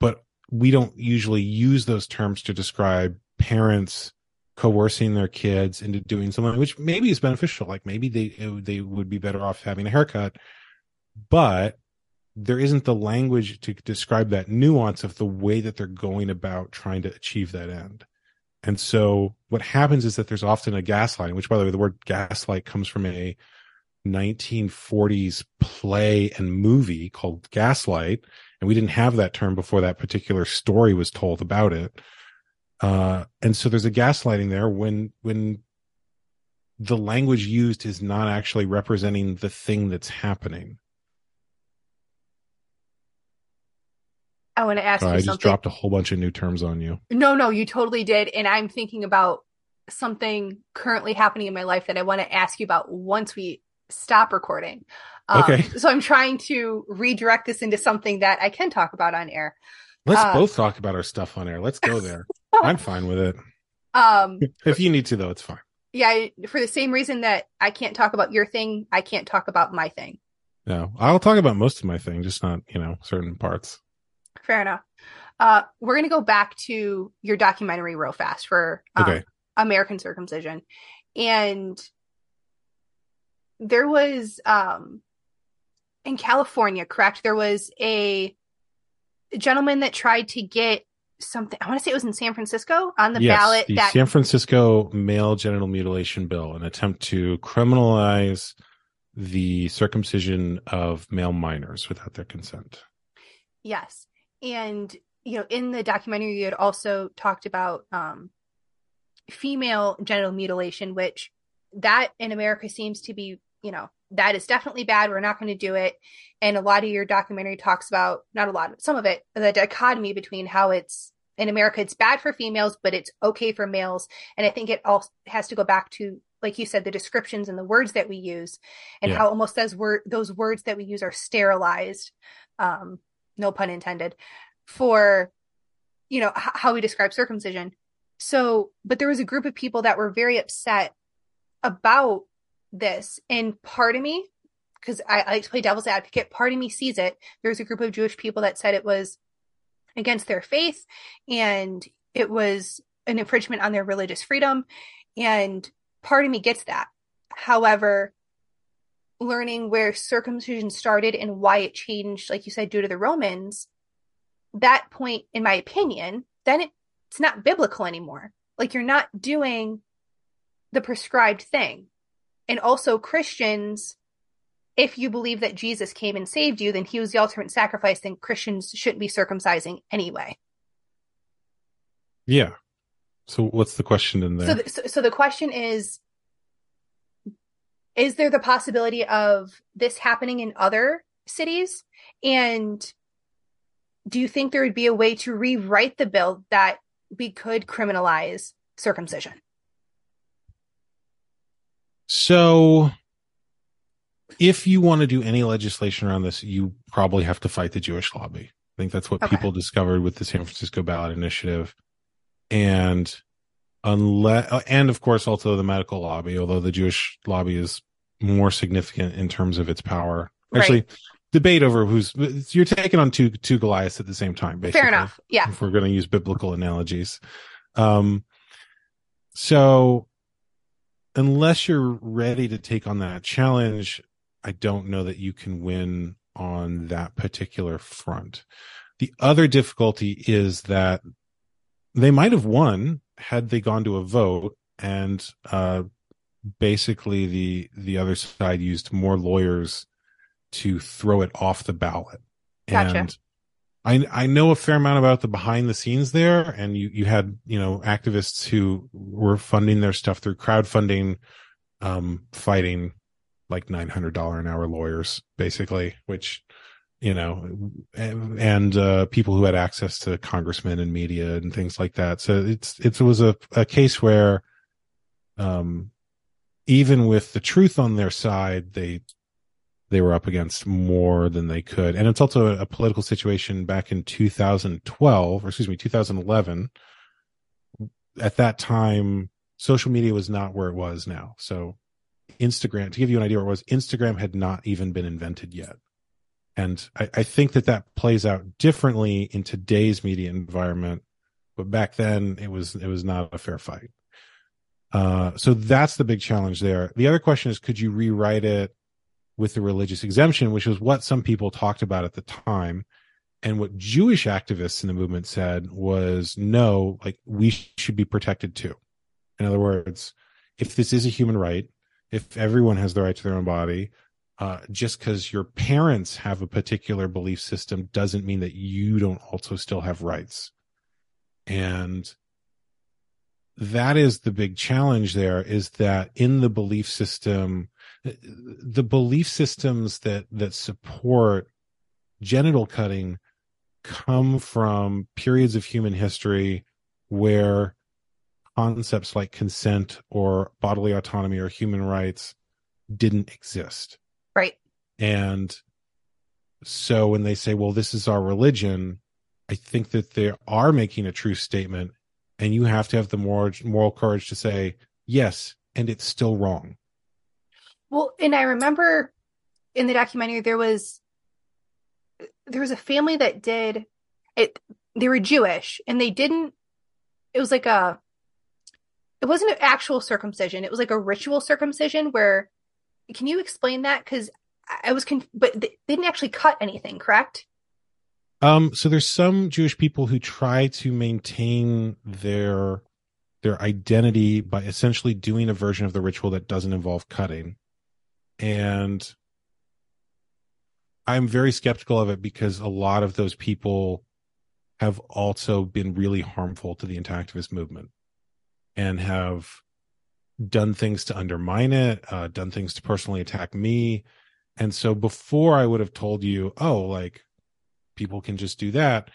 but we don't usually use those terms to describe parents coercing their kids into doing something which maybe is beneficial. Like maybe they they would be better off having a haircut, but there isn't the language to describe that nuance of the way that they're going about trying to achieve that end. And so what happens is that there's often a gaslighting, which, by the way, the word gaslight comes from a nineteen forties play and movie called Gaslight. And we didn't have that term before that particular story was told about it. Uh, and so there's a gaslighting there when, when the language used is not actually representing the thing that's happening. I want to ask uh, you I something. I just dropped a whole bunch of new terms on you. No, no, you totally did. And I'm thinking about something currently happening in my life that I want to ask you about once we stop recording. Um, okay. So I'm trying to redirect this into something that I can talk about on air. Let's uh, both talk about our stuff on air. Let's go there. I'm fine with it. Um, if you need to, though, it's fine. Yeah. For the same reason that I can't talk about your thing, I can't talk about my thing. No, I'll talk about most of my thing, just not, you know, certain parts. Fair enough. Uh, we're going to go back to your documentary real fast for um, okay. American Circumcision. And there was, um, in California, correct? There was a gentleman that tried to get something. I want to say it was in San Francisco on the yes, ballot. The that- San Francisco male genital mutilation bill, an attempt to criminalize the circumcision of male minors without their consent. Yes. And, you know, in the documentary, you had also talked about um, female genital mutilation, which that in America seems to be, you know, that is definitely bad. We're not going to do it. And a lot of your documentary talks about, not a lot, some of it, the dichotomy between how it's in America, it's bad for females, but it's okay for males. And I think it all has to go back to, like you said, the descriptions and the words that we use and yeah. how almost those, wor- those words that we use are sterilized. Um No pun intended, for, you know, h- how we describe circumcision. So, but there was a group of people that were very upset about this. And part of me, because I, I like to play devil's advocate, part of me sees it. There was a group of Jewish people that said it was against their faith and it was an infringement on their religious freedom. And part of me gets that. However, learning where circumcision started and why it changed, like you said, due to the Romans, that point, in my opinion, then it, it's not biblical anymore. Like, you're not doing the prescribed thing. And also, Christians, if you believe that Jesus came and saved you, then he was the ultimate sacrifice, then Christians shouldn't be circumcising anyway. Yeah. So what's the question in there? So, th- so, so the question is, is there the possibility of this happening in other cities? And do you think there would be a way to rewrite the bill that we could criminalize circumcision? So if you want to do any legislation around this, you probably have to fight the Jewish lobby. I think that's what okay. people discovered with the San Francisco ballot initiative. And unless, and of course, also the medical lobby, although the Jewish lobby is more significant in terms of its power. Actually, right. debate over who's you're taking on two two Goliaths at the same time, basically. Fair enough. Yeah. If we're going to use biblical analogies. Um so unless you're ready to take on that challenge, I don't know that you can win on that particular front. The other difficulty is that they might have won had they gone to a vote, and uh basically the the other side used more lawyers to throw it off the ballot. Gotcha. And I I know a fair amount about the behind the scenes there, and you you had, you know, activists who were funding their stuff through crowdfunding, um fighting like nine hundred dollars an hour lawyers, basically, which, you know, and, and uh, people who had access to congressmen and media and things like that. So it's, it was a, a case where, um, even with the truth on their side, they, they were up against more than they could. And it's also a, a political situation back in two thousand twelve, or excuse me, two thousand eleven. At that time, social media was not where it was now. So Instagram, to give you an idea where it was, Instagram had not even been invented yet. And I, I think that that plays out differently in today's media environment, but back then it was it was not a fair fight. Uh, so that's the big challenge there. The other question is, could you rewrite it with the religious exemption, which was what some people talked about at the time. And what Jewish activists in the movement said was, no, like, we should be protected too. In other words, if this is a human right, if everyone has the right to their own body, uh, just because your parents have a particular belief system doesn't mean that you don't also still have rights. And that is the big challenge there, is that in the belief system, the belief systems that, that support genital cutting come from periods of human history where concepts like consent or bodily autonomy or human rights didn't exist. Right. And so when they say, well, this is our religion, I think that they are making a true statement, and you have to have the moral, moral courage to say, yes, and it's still wrong. Well, and I remember in the documentary, there was there was a family that did it. They were Jewish, and they didn't, it was like a, it wasn't an actual circumcision. It was like a ritual circumcision where, can you explain that? Cause I was, conf- but they didn't actually cut anything, correct? Um, so there's some Jewish people who try to maintain their, their identity by essentially doing a version of the ritual that doesn't involve cutting. And I'm very skeptical of it because a lot of those people have also been really harmful to the anti-activist movement and have done things to undermine it, uh, done things to personally attack me. And so before I would have told you, oh, like, people can just do that.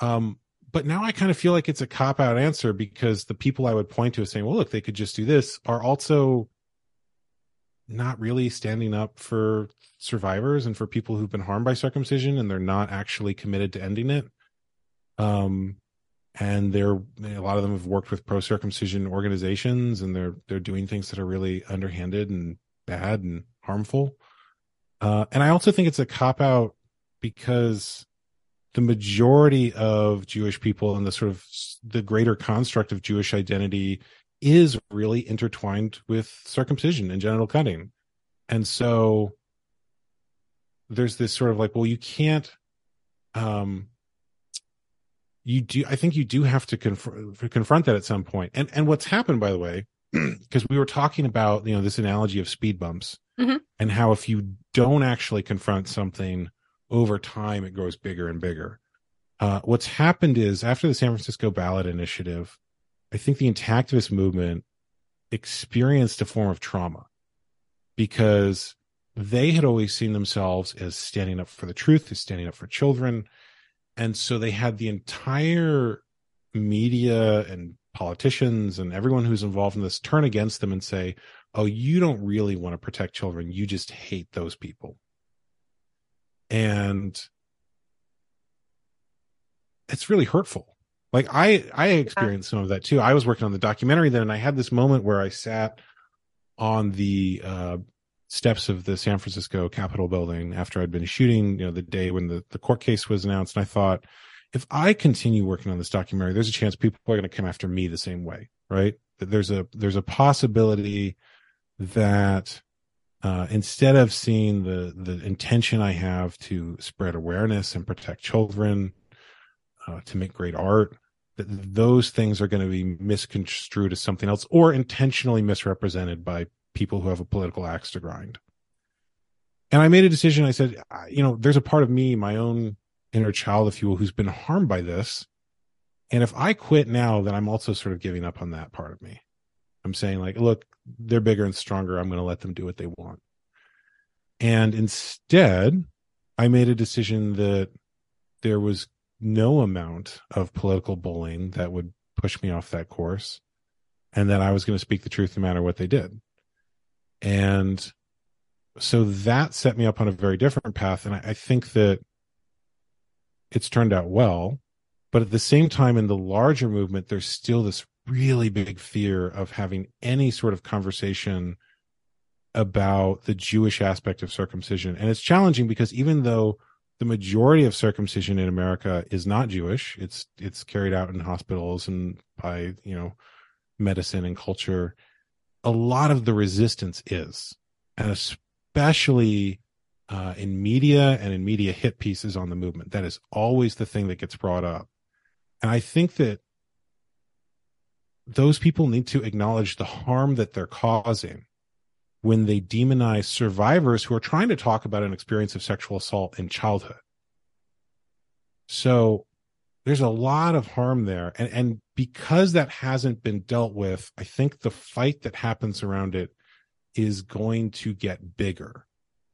Um, but now I kind of feel like it's a cop-out answer, because the people I would point to as saying, well, look, they could just do this, are also not really standing up for survivors and for people who've been harmed by circumcision, and they're not actually committed to ending it. Um, and they're, a lot of them have worked with pro-circumcision organizations, and they're, they're doing things that are really underhanded and bad and harmful. Uh, and I also think it's a cop-out because the majority of Jewish people and the sort of the greater construct of Jewish identity is really intertwined with circumcision and genital cutting. And so there's this sort of like, well, you can't, um, you do, I think you do have to conf- confront that at some point. And, and what's happened, by the way, because we were talking about, you know, this analogy of speed bumps, mm-hmm. and how if you don't actually confront something over time, it grows bigger and bigger. Uh, what's happened is after the San Francisco ballot initiative, I think the anti-activist movement experienced a form of trauma, because they had always seen themselves as standing up for the truth, as standing up for children. And so they had the entire media and politicians and everyone who's involved in this turn against them and say, oh, you don't really want to protect children. You just hate those people. And it's really hurtful. Like I, I experienced some of that too. I was working on the documentary then, and I had this moment where I sat on the uh, steps of the San Francisco Capitol building after I'd been shooting, you know, the day when the, the court case was announced. And I thought, if I continue working on this documentary, there's a chance people are going to come after me the same way, right? There's a, there's a possibility that uh, instead of seeing the, the intention I have to spread awareness and protect children, Uh, to make great art, that those things are going to be misconstrued as something else or intentionally misrepresented by people who have a political axe to grind. And I made a decision. I said, you know, there's a part of me, my own inner child, if you will, who's been harmed by this. And if I quit now, then I'm also sort of giving up on that part of me. I'm saying, like, look, they're bigger and stronger. I'm going to let them do what they want. And instead, I made a decision that there was no amount of political bullying that would push me off that course, and that I was going to speak the truth no matter what they did. And so that set me up on a very different path. And I, I think that it's turned out well, but at the same time, in the larger movement, there's still this really big fear of having any sort of conversation about the Jewish aspect of circumcision. And it's challenging because even though the majority of circumcision in America is not Jewish, It's it's carried out in hospitals and by, you know, medicine and culture, a lot of the resistance is, and especially uh, in media and in media hit pieces on the movement. That is always the thing that gets brought up. And I think that those people need to acknowledge the harm that they're causing when they demonize survivors who are trying to talk about an experience of sexual assault in childhood. So there's a lot of harm there. And, and because that hasn't been dealt with, I think the fight that happens around it is going to get bigger,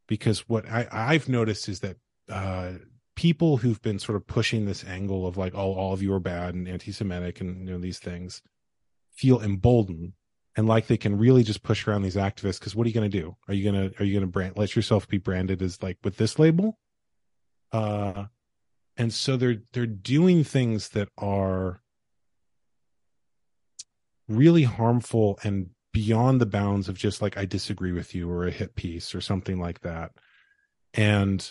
because what I, I've noticed is that uh, people who've been sort of pushing this angle of like, oh, all of you are bad and anti-Semitic and, you know, these things feel emboldened and like they can really just push around these activists. Because what are you going to do? Are you going to are you going to brand let yourself be branded as like with this label? Uh, and so they're they're doing things that are really harmful and beyond the bounds of just like, I disagree with you, or a hit piece or something like that. And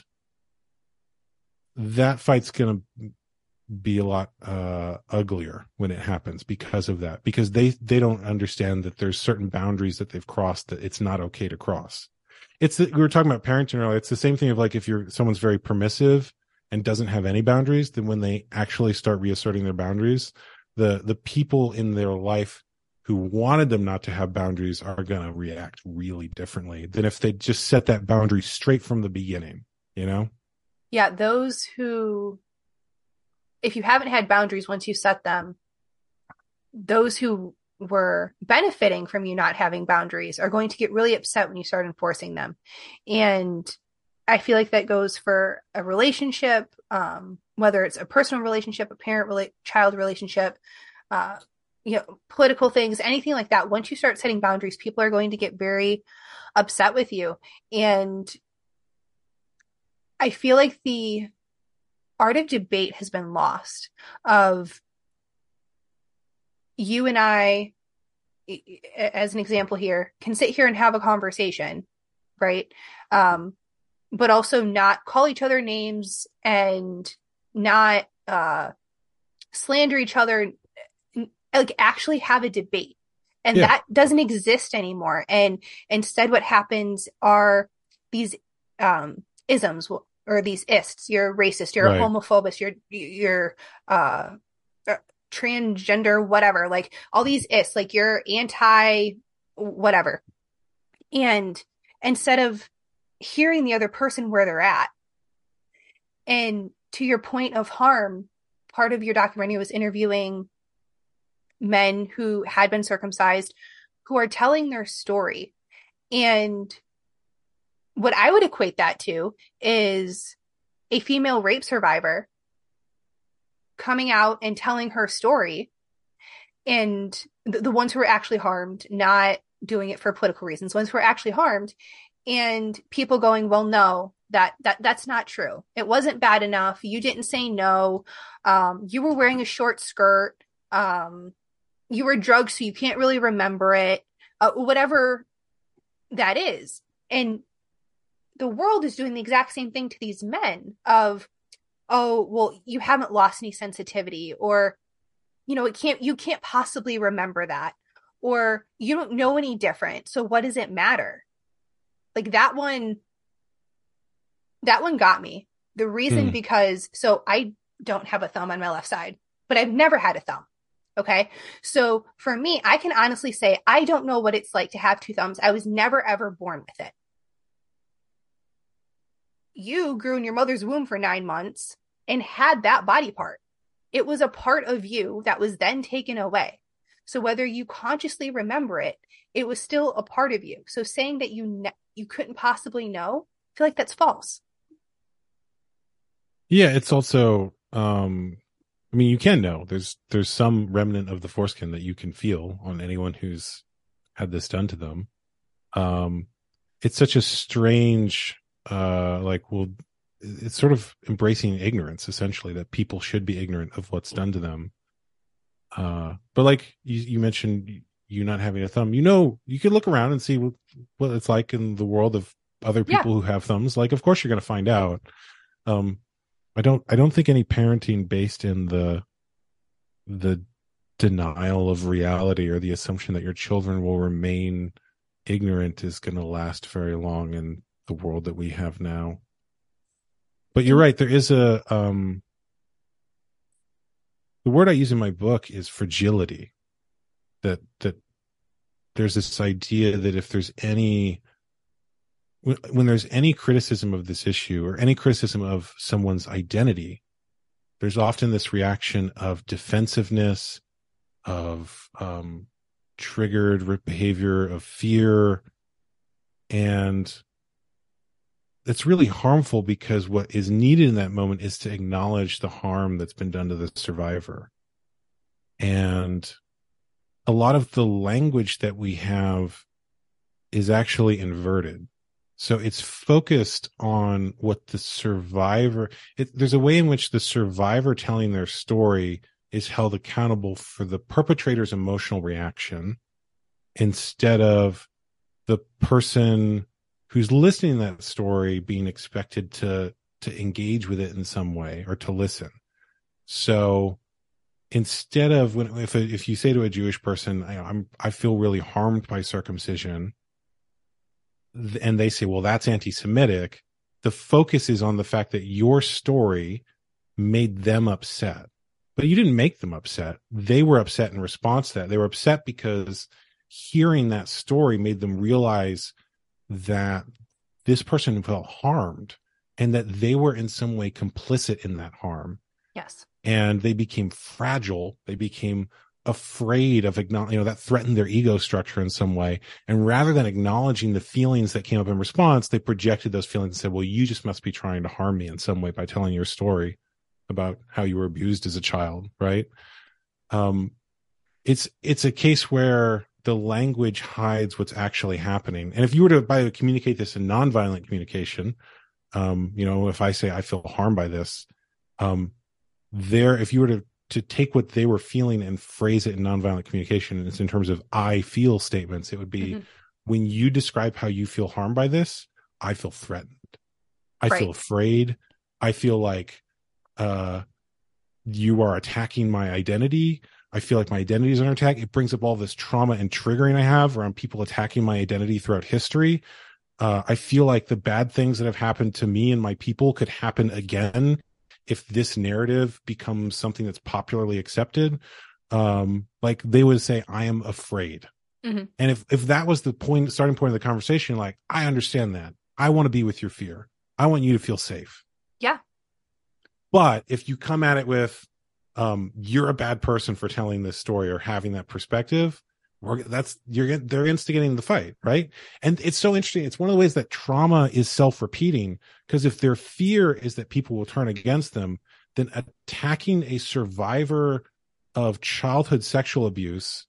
that fight's going to be a lot uh, uglier when it happens because of that, because they, they don't understand that there's certain boundaries that they've crossed that it's not okay to cross. It's the, we were talking about parenting earlier. It's the same thing of like, if you're someone's very permissive and doesn't have any boundaries, then when they actually start reasserting their boundaries, the, the people in their life who wanted them not to have boundaries are going to react really differently than if they just set that boundary straight from the beginning, you know? Yeah. Those who, if you haven't had boundaries, once you set them, those who were benefiting from you not having boundaries are going to get really upset when you start enforcing them. And I feel like that goes for a relationship, um, whether it's a personal relationship, a parent rela- child relationship, uh, you know, political things, anything like that. Once you start setting boundaries, people are going to get very upset with you. And I feel like the art of debate has been lost of you and I, as an example here, can sit here and have a conversation, right? Um, but also not call each other names and not uh, slander each other, like actually have a debate. And yeah. That doesn't exist anymore. And instead what happens are these um, isms, or these ists. You're a racist, you're right. A homophobic, you're, you're uh, transgender, whatever, like all these ists, like you're anti whatever. And instead of hearing the other person where they're at, and to your point of harm, part of your documentary was interviewing men who had been circumcised who are telling their story. And what I would equate that to is a female rape survivor coming out and telling her story, and th- the ones who were actually harmed, not doing it for political reasons, ones who were actually harmed, and people going, well, no, that, that that's not true. It wasn't bad enough. You didn't say no. Um, you were wearing a short skirt. Um, you were drugged, so you can't really remember it, uh, whatever that is. And the world is doing the exact same thing to these men of, oh, well, you haven't lost any sensitivity, or, you know, it can't, you can't possibly remember that, or you don't know any different. So what does it matter? Like that one, that one got me. The reason, hmm. because, so I don't have a thumb on my left side, but I've never had a thumb. Okay. So for me, I can honestly say, I don't know what it's like to have two thumbs. I was never, ever born with it. You grew in your mother's womb for nine months and had that body part. It was a part of you that was then taken away. So whether you consciously remember it, it was still a part of you. So saying that you ne- you couldn't possibly know, I feel like that's false. Yeah. It's also, um, I mean, you can know. There's there's some remnant of the foreskin that you can feel on anyone who's had this done to them. Um, it's such a strange, uh, like, well, it's sort of embracing ignorance, essentially, that people should be ignorant of what's done to them. Uh, but like you, you mentioned, you not having a thumb, you know, you can look around and see what, what it's like in the world of other people yeah. who have thumbs. Like, of course, you're going to find out. Um, I don't I don't think any parenting based in the the denial of reality or the assumption that your children will remain ignorant is going to last very long. And the world that we have now. But you're right. There is a, um, the word I use in my book is fragility. That, that there's this idea that if there's any, when there's any criticism of this issue or any criticism of someone's identity, there's often this reaction of defensiveness, of um, triggered behavior, of fear. And it's really harmful, because what is needed in that moment is to acknowledge the harm that's been done to the survivor. And a lot of the language that we have is actually inverted. So it's focused on what the survivor, it, there's a way in which the survivor telling their story is held accountable for the perpetrator's emotional reaction, instead of the person who's listening to that story being expected to, to engage with it in some way or to listen. So instead of, when, if, if you say to a Jewish person, I, I'm, I feel really harmed by circumcision, and they say, well, that's anti-Semitic, the focus is on the fact that your story made them upset. But you didn't make them upset. They were upset in response to that. They were upset because hearing that story made them realize that this person felt harmed and that they were in some way complicit in that harm. Yes. And they became fragile. They became afraid of acknowledging, you know, that threatened their ego structure in some way. And rather than acknowledging the feelings that came up in response, they projected those feelings and said, well, you just must be trying to harm me in some way by telling your story about how you were abused as a child. Right. Um, it's, it's a case where the language hides what's actually happening. And if you were to by communicate this in nonviolent communication, um, you know, if I say, I feel harmed by this, um, there, if you were to to take what they were feeling and phrase it in nonviolent communication, and it's in terms of I feel statements, it would be, mm-hmm. when you describe how you feel harmed by this, I feel threatened. I right. feel afraid. I feel like uh, you are attacking my identity. I feel like my identity is under attack. It brings up all this trauma and triggering I have around people attacking my identity throughout history. Uh, I feel like the bad things that have happened to me and my people could happen again if this narrative becomes something that's popularly accepted. Um, like they would say, I am afraid. Mm-hmm. And if, if that was the point, starting point of the conversation, like, I understand that. I want to be with your fear. I want you to feel safe. Yeah. But if you come at it with, um, you're a bad person for telling this story or having that perspective, we're, that's, you're, they're instigating the fight. Right. And it's so interesting. It's one of the ways that trauma is self-repeating, because if their fear is that people will turn against them, then attacking a survivor of childhood sexual abuse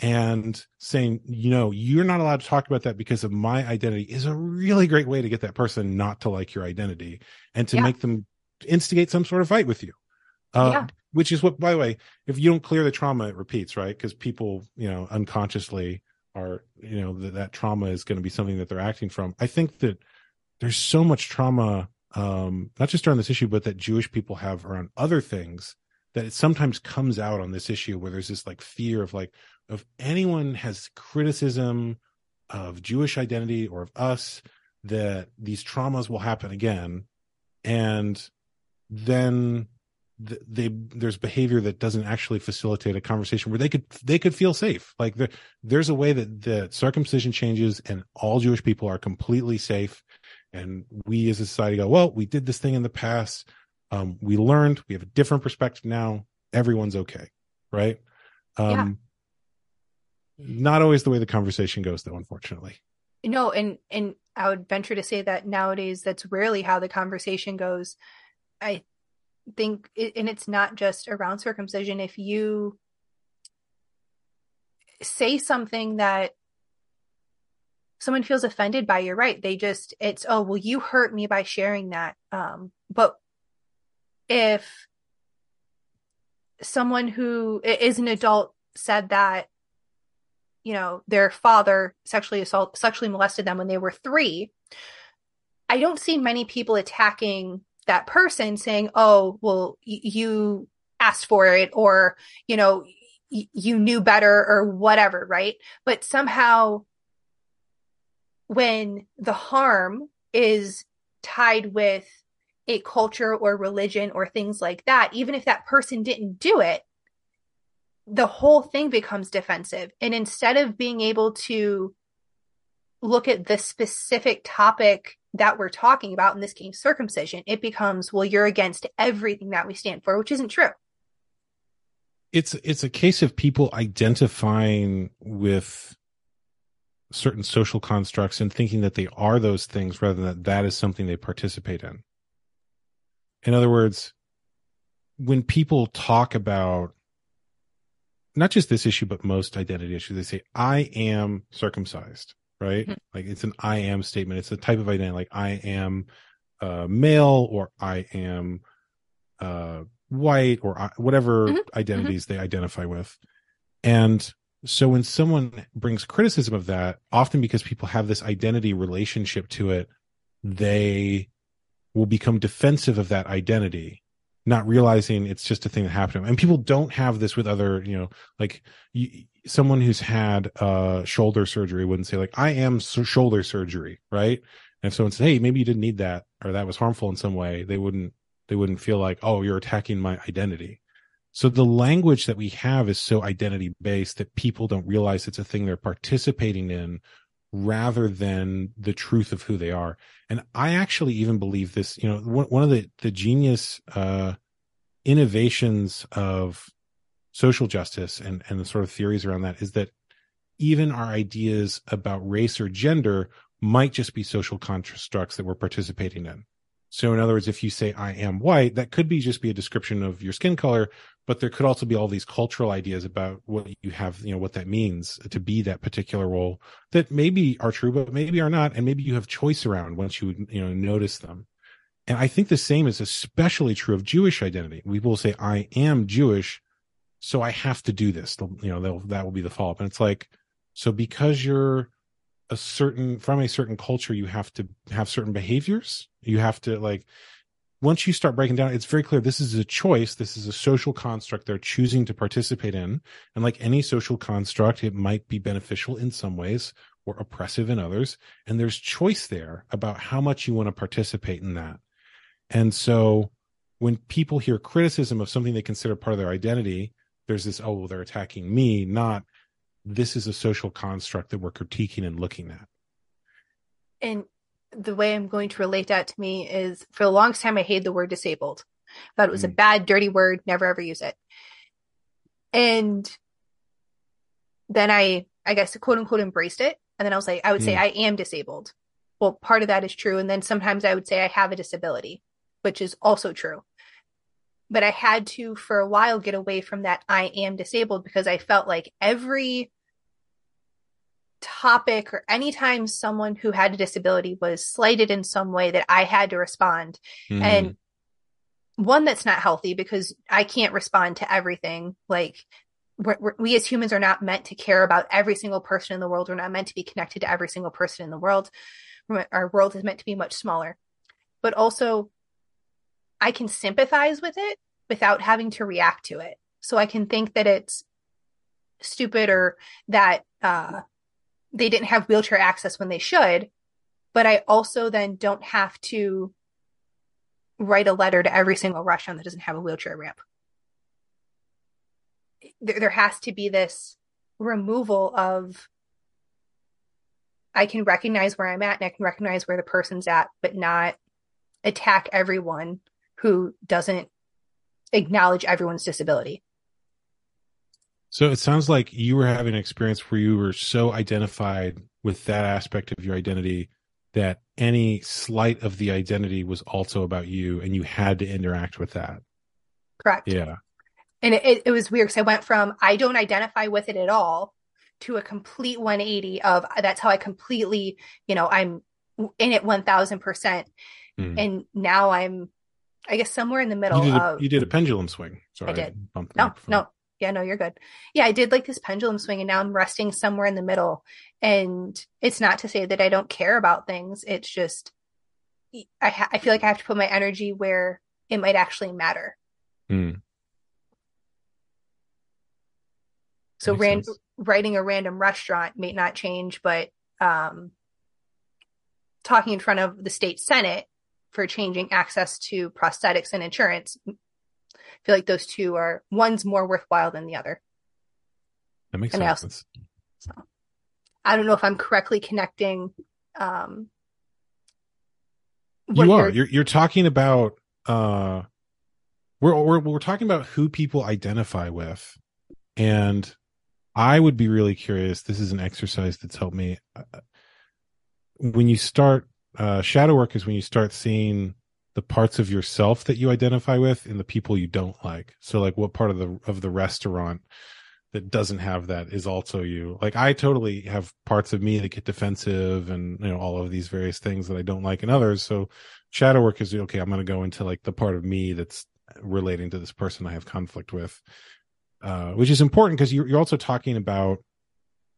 and saying, you know, you're not allowed to talk about that because of my identity, is a really great way to get that person not to like your identity and to yeah. make them instigate some sort of fight with you. Uh, yeah. Which is what, by the way, if you don't clear the trauma, it repeats, right? Because people, you know, unconsciously are, you know, th- that trauma is going to be something that they're acting from. I think that there's so much trauma, um, not just around this issue, but that Jewish people have around other things, that it sometimes comes out on this issue where there's this like fear of like, if anyone has criticism of Jewish identity or of us, that these traumas will happen again. And then They, there's behavior that doesn't actually facilitate a conversation where they could they could feel safe. Like there, there's a way that the circumcision changes and all Jewish people are completely safe, and we as a society go, well, we did this thing in the past, um, we learned, we have a different perspective now, everyone's okay, right? Um, yeah. Not always the way the conversation goes, though, unfortunately. No, and and I would venture to say that nowadays that's rarely how the conversation goes. I. think and it's not just around circumcision. If you say something that someone feels offended by, you're right, they just, it's, oh, well, you hurt me by sharing that. Um, but if someone who is an adult said that, you know, their father sexually assault sexually molested them when they were three, I don't see many people attacking that person saying, oh, well, y- you asked for it, or, you know, y- you knew better, or whatever. Right. But somehow when the harm is tied with a culture or religion or things like that, even if that person didn't do it, the whole thing becomes defensive. And instead of being able to look at the specific topic that we're talking about, in this case, circumcision, it becomes, well, you're against everything that we stand for, which isn't true. It's it's a case of people identifying with certain social constructs and thinking that they are those things rather than that that is something they participate in. In other words, when people talk about not just this issue, but most identity issues, they say, I am circumcised, right? Mm-hmm. Like it's an I am statement. It's a type of identity, like I am uh, male, or I am uh, white, or I, whatever mm-hmm. identities mm-hmm. they identify with. And so when someone brings criticism of that, often because people have this identity relationship to it, they will become defensive of that identity, not realizing it's just a thing that happened. And people don't have this with other, you know, like you, someone who's had uh shoulder surgery wouldn't say like, I am so shoulder surgery. Right. And if someone said, hey, maybe you didn't need that, or that was harmful in some way, they wouldn't, they wouldn't feel like, oh, you're attacking my identity. So the language that we have is so identity based that people don't realize it's a thing they're participating in rather than the truth of who they are. And I actually even believe this, you know, one of the, the genius uh, innovations of social justice and, and the sort of theories around that is that even our ideas about race or gender might just be social constructs that we're participating in. So in other words, if you say, I am white, that could be just be a description of your skin color, but there could also be all these cultural ideas about what you have, you know, what that means to be that particular role that maybe are true, but maybe are not. And maybe you have choice around once you, you know, notice them. And I think the same is especially true of Jewish identity. We will say, I am Jewish, so I have to do this. You know, that will be the follow-up. And it's like, so because you're a certain, from a certain culture, you have to have certain behaviors. You have to, like, once you start breaking down, it's very clear this is a choice. This is a social construct they're choosing to participate in. And like any social construct, it might be beneficial in some ways or oppressive in others. And there's choice there about how much you want to participate in that. And so when people hear criticism of something they consider part of their identity, there's this, oh, well, they're attacking me, not this is a social construct that we're critiquing and looking at. And the way I'm going to relate that to me is, for the longest time, I hated the word disabled. I thought it was mm. a bad, dirty word, never ever use it. And then I, I guess, quote unquote, embraced it. And then I was like, I would mm. say I am disabled. Well, part of that is true. And then sometimes I would say I have a disability, which is also true. But I had to, for a while, get away from that I am disabled, because I felt like every topic or anytime someone who had a disability was slighted in some way, that I had to respond. Mm. And one, that's not healthy, because I can't respond to everything. Like we're, we're, we as humans are not meant to care about every single person in the world. We're not meant to be connected to every single person in the world. Our world is meant to be much smaller. But also, I can sympathize with it without having to react to it. So I can think that it's stupid, or that uh, they didn't have wheelchair access when they should, but I also then don't have to write a letter to every single restaurant that doesn't have a wheelchair ramp. There, there has to be this removal of, I can recognize where I'm at and I can recognize where the person's at, but not attack everyone who doesn't acknowledge everyone's disability. So it sounds like you were having an experience where you were so identified with that aspect of your identity that any slight of the identity was also about you, and you had to interact with that. Correct. Yeah. And it, it was weird, because I went from, I don't identify with it at all, to a complete one eighty of, that's how I completely, you know, I'm in it one thousand percent. Mm. And now I'm, I guess, somewhere in the middle. You did a, of you did a pendulum swing. Sorry, I did. I no, no, yeah, no, you're good. Yeah, I did like this pendulum swing, and now I'm resting somewhere in the middle. And it's not to say that I don't care about things. It's just I ha- I feel like I have to put my energy where it might actually matter. Mm. So, ran- writing a random restaurant may not change, but um, talking in front of the state Senate for changing access to prosthetics and insurance. I feel like those two are, one's more worthwhile than the other. That makes and sense. I, also, so, I don't know if I'm correctly connecting. Um, you are. You're, you're talking about, uh, we're, we're, we're talking about who people identify with. And I would be really curious. This is an exercise that's helped me. When you start, uh, shadow work is when you start seeing the parts of yourself that you identify with and the people you don't like. So like what part of the, of the restaurant that doesn't have that is also you. Like I totally have parts of me that get defensive and, you know, all of these various things that I don't like in others. So shadow work is, okay, I'm going to go into like the part of me that's relating to this person I have conflict with, uh, which is important because you're, you're also talking about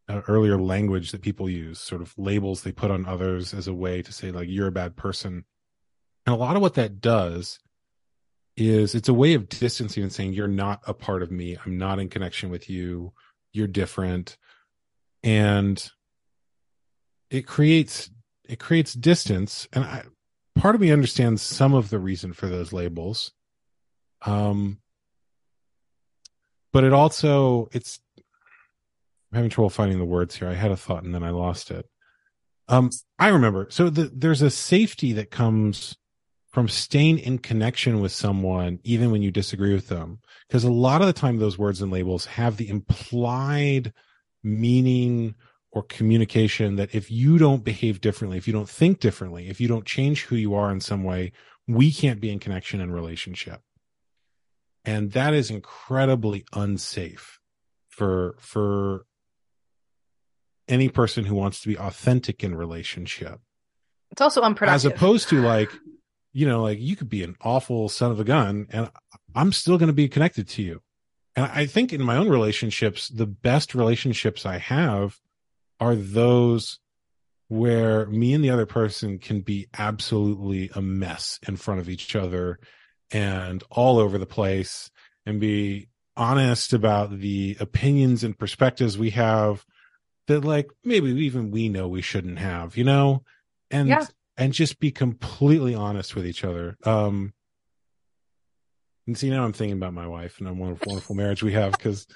uh, earlier language that people use, sort of labels they put on others as a way to say like, you're a bad person. And a lot of what that does is it's a way of distancing and saying, you're not a part of me. I'm not in connection with you. You're different. And it creates, it creates distance. And I, part of me understands some of the reason for those labels. Um, but it also, it's, I'm having trouble finding the words here. I had a thought and then I lost it. Um, I remember. So the, there's a safety that comes from staying in connection with someone, even when you disagree with them. Because a lot of the time, those words and labels have the implied meaning or communication that if you don't behave differently, if you don't think differently, if you don't change who you are in some way, we can't be in connection and relationship. And that is incredibly unsafe for, for any person who wants to be authentic in relationship. It's also unproductive. As opposed to like, you know, like you could be an awful son of a gun and I'm still going to be connected to you. And I think in my own relationships, the best relationships I have are those where me and the other person can be absolutely a mess in front of each other and all over the place and be honest about the opinions and perspectives we have that like maybe even we know we shouldn't have, you know, and yeah. And just be completely honest with each other. Um, and see, now I'm thinking about my wife and the wonderful, wonderful marriage we have, because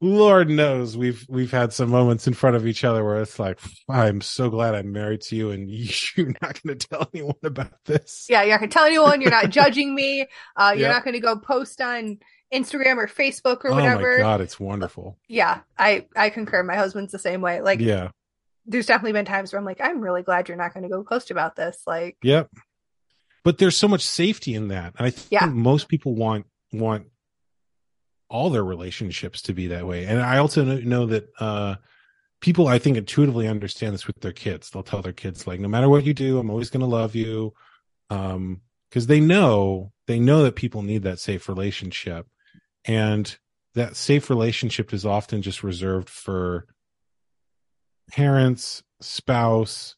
Lord knows we've we've had some moments in front of each other where it's like, I'm so glad I'm married to you, and you're not going to tell anyone about this. Yeah, you're not going to tell anyone. You're not judging me. Uh, you're yep. not going to go post on Instagram or Facebook or whatever. Oh my God, it's wonderful. Yeah, I, I concur. My husband's the same way. Like, yeah. There's definitely been times where I'm like, I'm really glad you're not going to go post about this. Like, yep. But there's so much safety in that. And I think yeah. most people want, want all their relationships to be that way. And I also know that uh, people, I think, intuitively understand this with their kids. They'll tell their kids like, no matter what you do, I'm always going to love you. Um, 'cause they know, they know that people need that safe relationship, and that safe relationship is often just reserved for parents, spouse,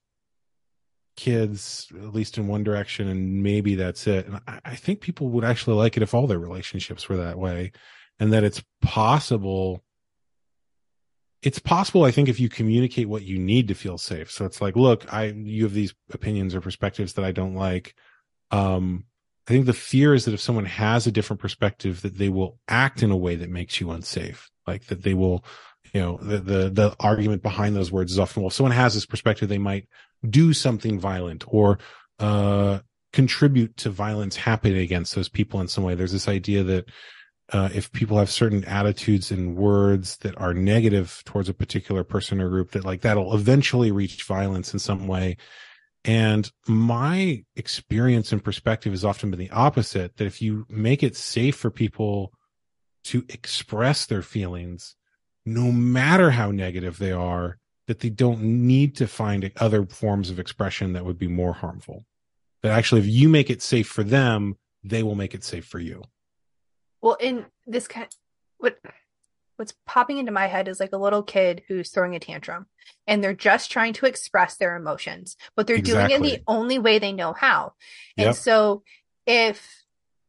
kids, at least in one direction, and maybe that's it. And I, I think people would actually like it if all their relationships were that way, and that it's possible. It's possible, I think, if you communicate what you need to feel safe. So it's like, look, I you have these opinions or perspectives that I don't like. Um, I think the fear is that if someone has a different perspective, that they will act in a way that makes you unsafe, like that they will. You know, the, the, the argument behind those words is often, well, if someone has this perspective, they might do something violent or uh, contribute to violence happening against those people in some way. There's this idea that uh, if people have certain attitudes and words that are negative towards a particular person or group, that like that'll eventually reach violence in some way. And my experience and perspective has often been the opposite, that if you make it safe for people to express their feelings, no matter how negative they are, that they don't need to find other forms of expression that would be more harmful. That actually, if you make it safe for them, they will make it safe for you. Well, in this kind of, what what's popping into my head is like a little kid who's throwing a tantrum and they're just trying to express their emotions, but they're exactly. doing it in the only way they know how. And yep. so if,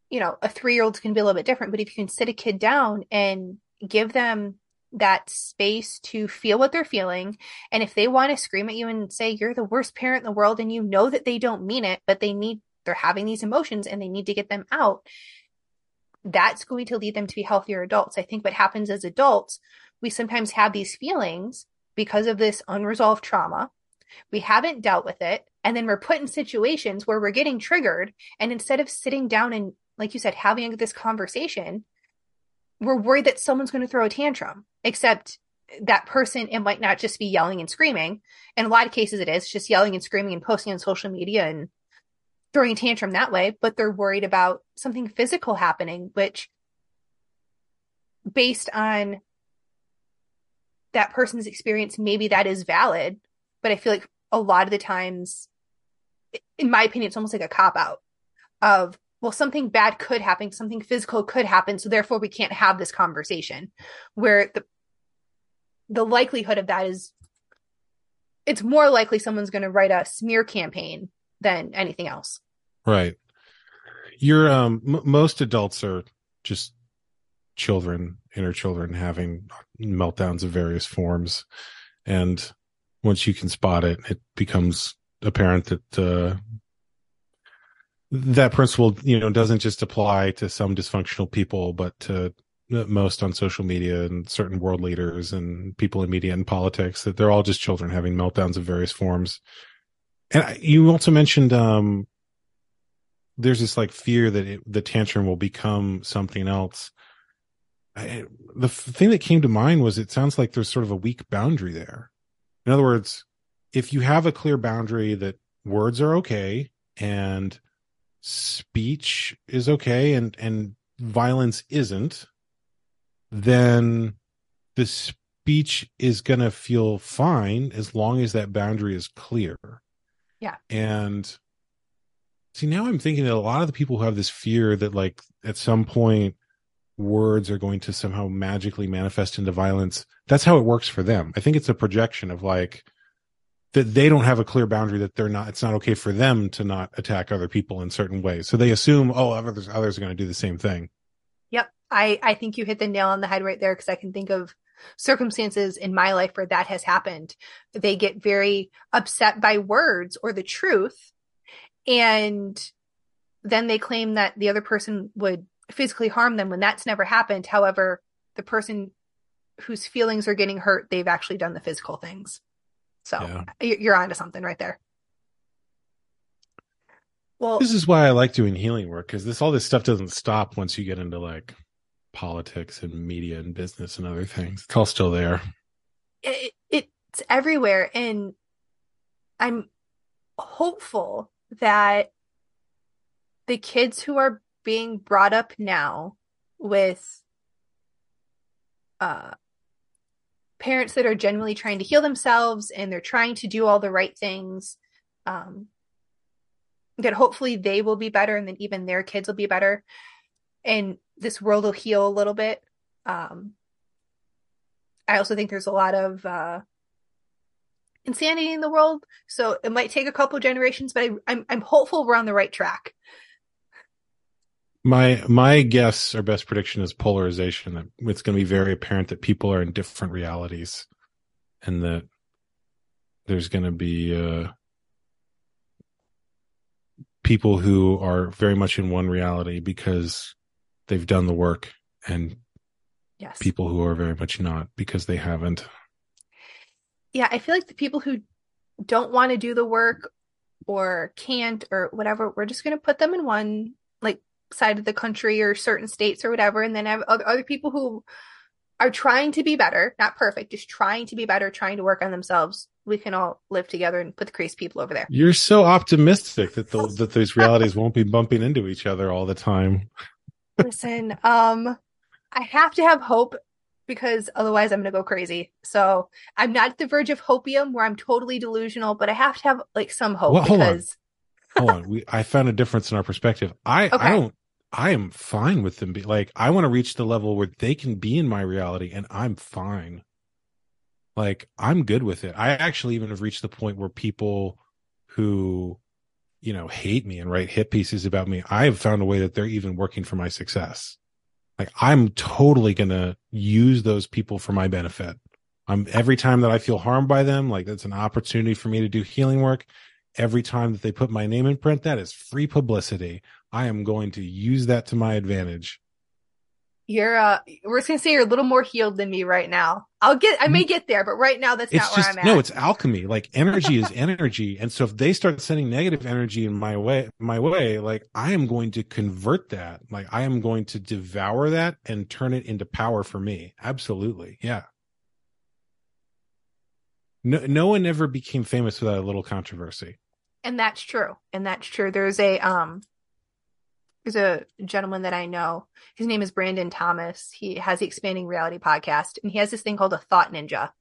you know, a three-year-old's can be a little bit different, but if you can sit a kid down and give them that space to feel what they're feeling. And if they want to scream at you and say, you're the worst parent in the world, and you know that they don't mean it, but they need, they're having these emotions and they need to get them out, that's going to lead them to be healthier adults. I think what happens as adults, we sometimes have these feelings because of this unresolved trauma. We haven't dealt with it. And then we're put in situations where we're getting triggered. And instead of sitting down and, like you said, having this conversation, we're worried that someone's going to throw a tantrum, except that person, it might not just be yelling and screaming. In a lot of cases, it is just yelling and screaming and posting on social media and throwing a tantrum that way, but they're worried about something physical happening, which, based on that person's experience, maybe that is valid. But I feel like a lot of the times, in my opinion, it's almost like a cop-out of, well, something bad could happen, something physical could happen, so therefore we can't have this conversation, where the the likelihood of that is, it's more likely someone's going to write a smear campaign than anything else. Right. You're um, m- most adults are just children, inner children, having meltdowns of various forms, and once you can spot it, it becomes apparent that uh, that principle, you know, doesn't just apply to some dysfunctional people, but to most on social media and certain world leaders and people in media and politics, that they're all just children having meltdowns of various forms. And you also mentioned um, there's this like fear that it, the tantrum will become something else. I, the thing that came to mind was, it sounds like there's sort of a weak boundary there. In other words, if you have a clear boundary that words are okay and speech is okay and, and violence isn't, then the speech is going to feel fine as long as that boundary is clear. Yeah. And see, now I'm thinking that a lot of the people who have this fear that, like, at some point words are going to somehow magically manifest into violence, that's how it works for them. I think it's a projection of, like, that they don't have a clear boundary, that they're not, it's not okay for them to not attack other people in certain ways. So they assume, oh, others, others are going to do the same thing. Yep. I, I think you hit the nail on the head right there, because I can think of circumstances in my life where that has happened. They get very upset by words or the truth, and then they claim that the other person would physically harm them when that's never happened. However, the person whose feelings are getting hurt, they've actually done the physical things. So yeah, you're onto something right there. Well, this is why I like doing healing work, because this all this stuff doesn't stop once you get into, like, politics and media and business and other things. It's all still there. It, it, it's everywhere. And I'm hopeful that the kids who are being brought up now with uh, parents that are genuinely trying to heal themselves and they're trying to do all the right things, um, that hopefully they will be better, and then even their kids will be better, and this world will heal a little bit. Um, I also think there's a lot of uh, insanity in the world, so it might take a couple generations, but I, I'm, I'm hopeful we're on the right track. My my guess or best prediction is polarization. That it's going to be very apparent that people are in different realities, and that there's going to be uh, people who are very much in one reality because they've done the work, and yes, people who are very much not because they haven't. Yeah, I feel like the people who don't want to do the work or can't or whatever, we're just going to put them in one, like, side of the country or certain states or whatever, and then I have other, other people who are trying to be better, not perfect, just trying to be better, trying to work on themselves. We can all live together and put the crazy people over there. You're so optimistic that the, that these realities won't be bumping into each other all the time. Listen, um, I have to have hope, because otherwise I'm going to go crazy. So I'm not at the verge of hopium where I'm totally delusional, but I have to have, like, some hope. Well, hold because on. hold on, we I found a difference in our perspective. I okay. I don't. I am fine with them. Be, like, I want to reach the level where they can be in my reality, and I'm fine. Like, I'm good with it. I actually even have reached the point where people who, you know, hate me and write hit pieces about me, I have found a way that they're even working for my success. like I'm totally going to use those people for my benefit. I'm every time that I feel harmed by them, like that's an opportunity for me to do healing work. Every time that they put my name in print, that is free publicity. I am going to use that to my advantage. You're, uh, we're just going to say you're a little more healed than me right now. I'll get, I may get there, but right now that's it's not just, where I'm at. No, it's alchemy. Like energy is energy. And so if they start sending negative energy in my way, my way, like I am going to convert that. Like I am going to devour that and turn it into power for me. Absolutely. Yeah. No, no one ever became famous without a little controversy. And that's true. And that's true. There's a, um, There's a gentleman that I know. His name is Brandon Thomas. He has the Expanding Reality Podcast, and he has this thing called a Thought Ninja.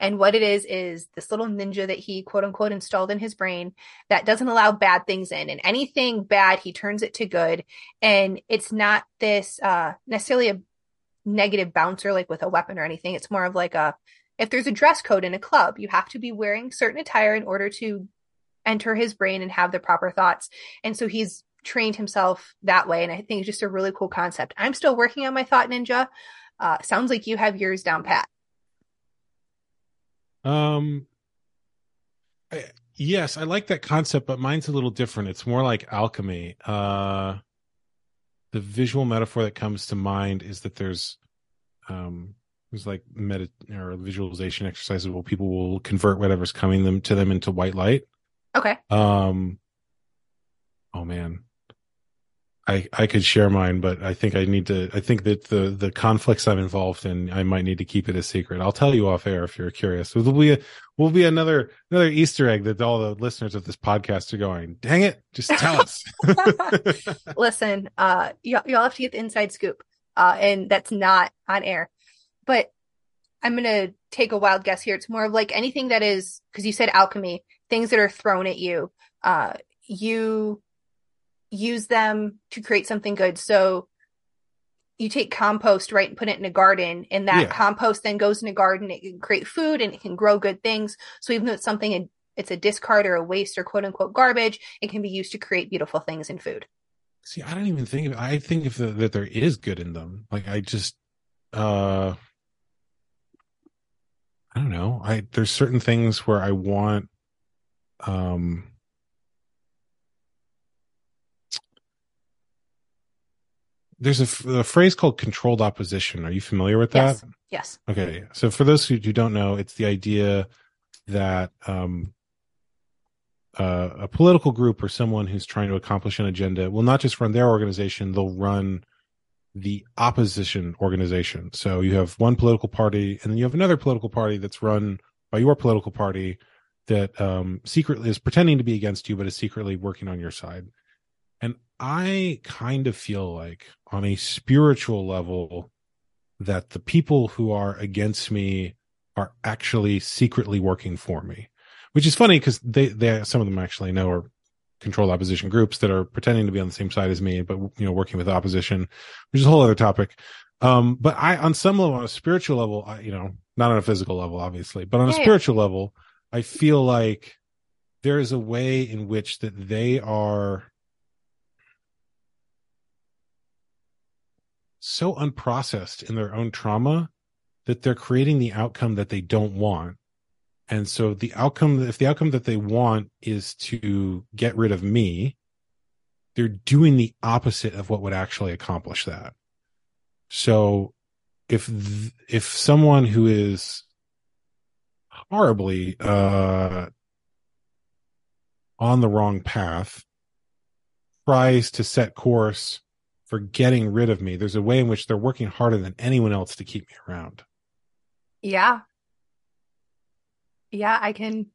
And what it is, is this little ninja that he, quote unquote, installed in his brain that doesn't allow bad things in. And anything bad, he turns it to good. And it's not this uh, necessarily a negative bouncer, like with a weapon or anything. It's more of like a, if there's a dress code in a club, you have to be wearing certain attire in order to enter his brain and have the proper thoughts. And so he's trained himself that way, and I think it's just a really cool concept. I'm still working on my Thought Ninja. Uh sounds like you have yours down pat. Um I, yes, I like that concept, but mine's a little different. It's more like alchemy. Uh the visual metaphor that comes to mind is that there's um there's like medit or visualization exercises where people will convert whatever's coming them to them into white light. Okay. Um oh man. I, I could share mine, but I think I need to, I think that the, the conflicts I'm involved in, I might need to keep it a secret. I'll tell you off air if you're curious. We'll be, a, we'll be another, another Easter egg that all the listeners of this podcast are going, dang it, just tell us. Listen, uh, y'all, y'all have to get the inside scoop. Uh, and that's not on air, but I'm going to take a wild guess here. It's more of like anything that is, cause you said alchemy, things that are thrown at you, uh, you use them to create something good. So you take compost, right, and put it in a garden, and that yeah. compost then goes in a garden. It can create food and it can grow good things. So even though it's something, it's a discard or a waste or quote unquote garbage, it can be used to create beautiful things in food. See, I don't even think, I think if the, that there is good in them. Like I just, uh, I don't know. I, there's certain things where I want, um, There's a, a phrase called controlled opposition. Are you familiar with that? Yes. Yes. Okay. So for those who, who don't know, it's the idea that um, uh, a political group or someone who's trying to accomplish an agenda will not just run their organization, they'll run the opposition organization. So you have one political party, and then you have another political party that's run by your political party that um, secretly is pretending to be against you, but is secretly working on your side. And I kind of feel like on a spiritual level that the people who are against me are actually secretly working for me, which is funny because they, they, some of them actually know are controlled opposition groups that are pretending to be on the same side as me, but, you know, working with opposition, which is a whole other topic. Um, but I, on some level, on a spiritual level, I, you know, not on a physical level, obviously, but on a yeah. spiritual level, I feel like there is a way in which that they are so unprocessed in their own trauma that they're creating the outcome that they don't want. And so the outcome, if the outcome that they want is to get rid of me, they're doing the opposite of what would actually accomplish that. So if, th- if someone who is horribly, uh, on the wrong path tries to set course for getting rid of me, there's a way in which they're working harder than anyone else to keep me around. Yeah. Yeah, I can.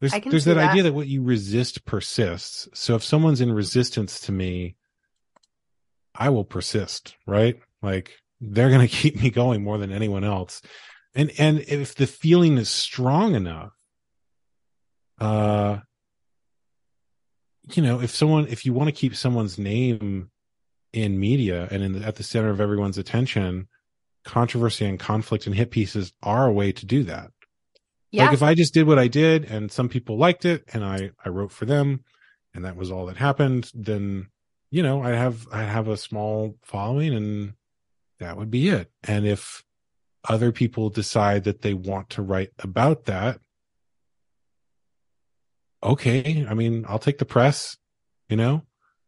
There's, I can there's that, that idea that what you resist persists. So if someone's in resistance to me, I will persist, right? Like they're going to keep me going more than anyone else. And, and if the feeling is strong enough, uh, you know, if someone, if you want to keep someone's name in media and in the, at the center of everyone's attention, controversy and conflict and hit pieces are a way to do that. Yeah. Like if I just did what I did and some people liked it and I, I wrote for them and that was all that happened, then, you know, I have, I have a small following and that would be it. And if other people decide that they want to write about that, okay, I mean, I'll take the press, you know?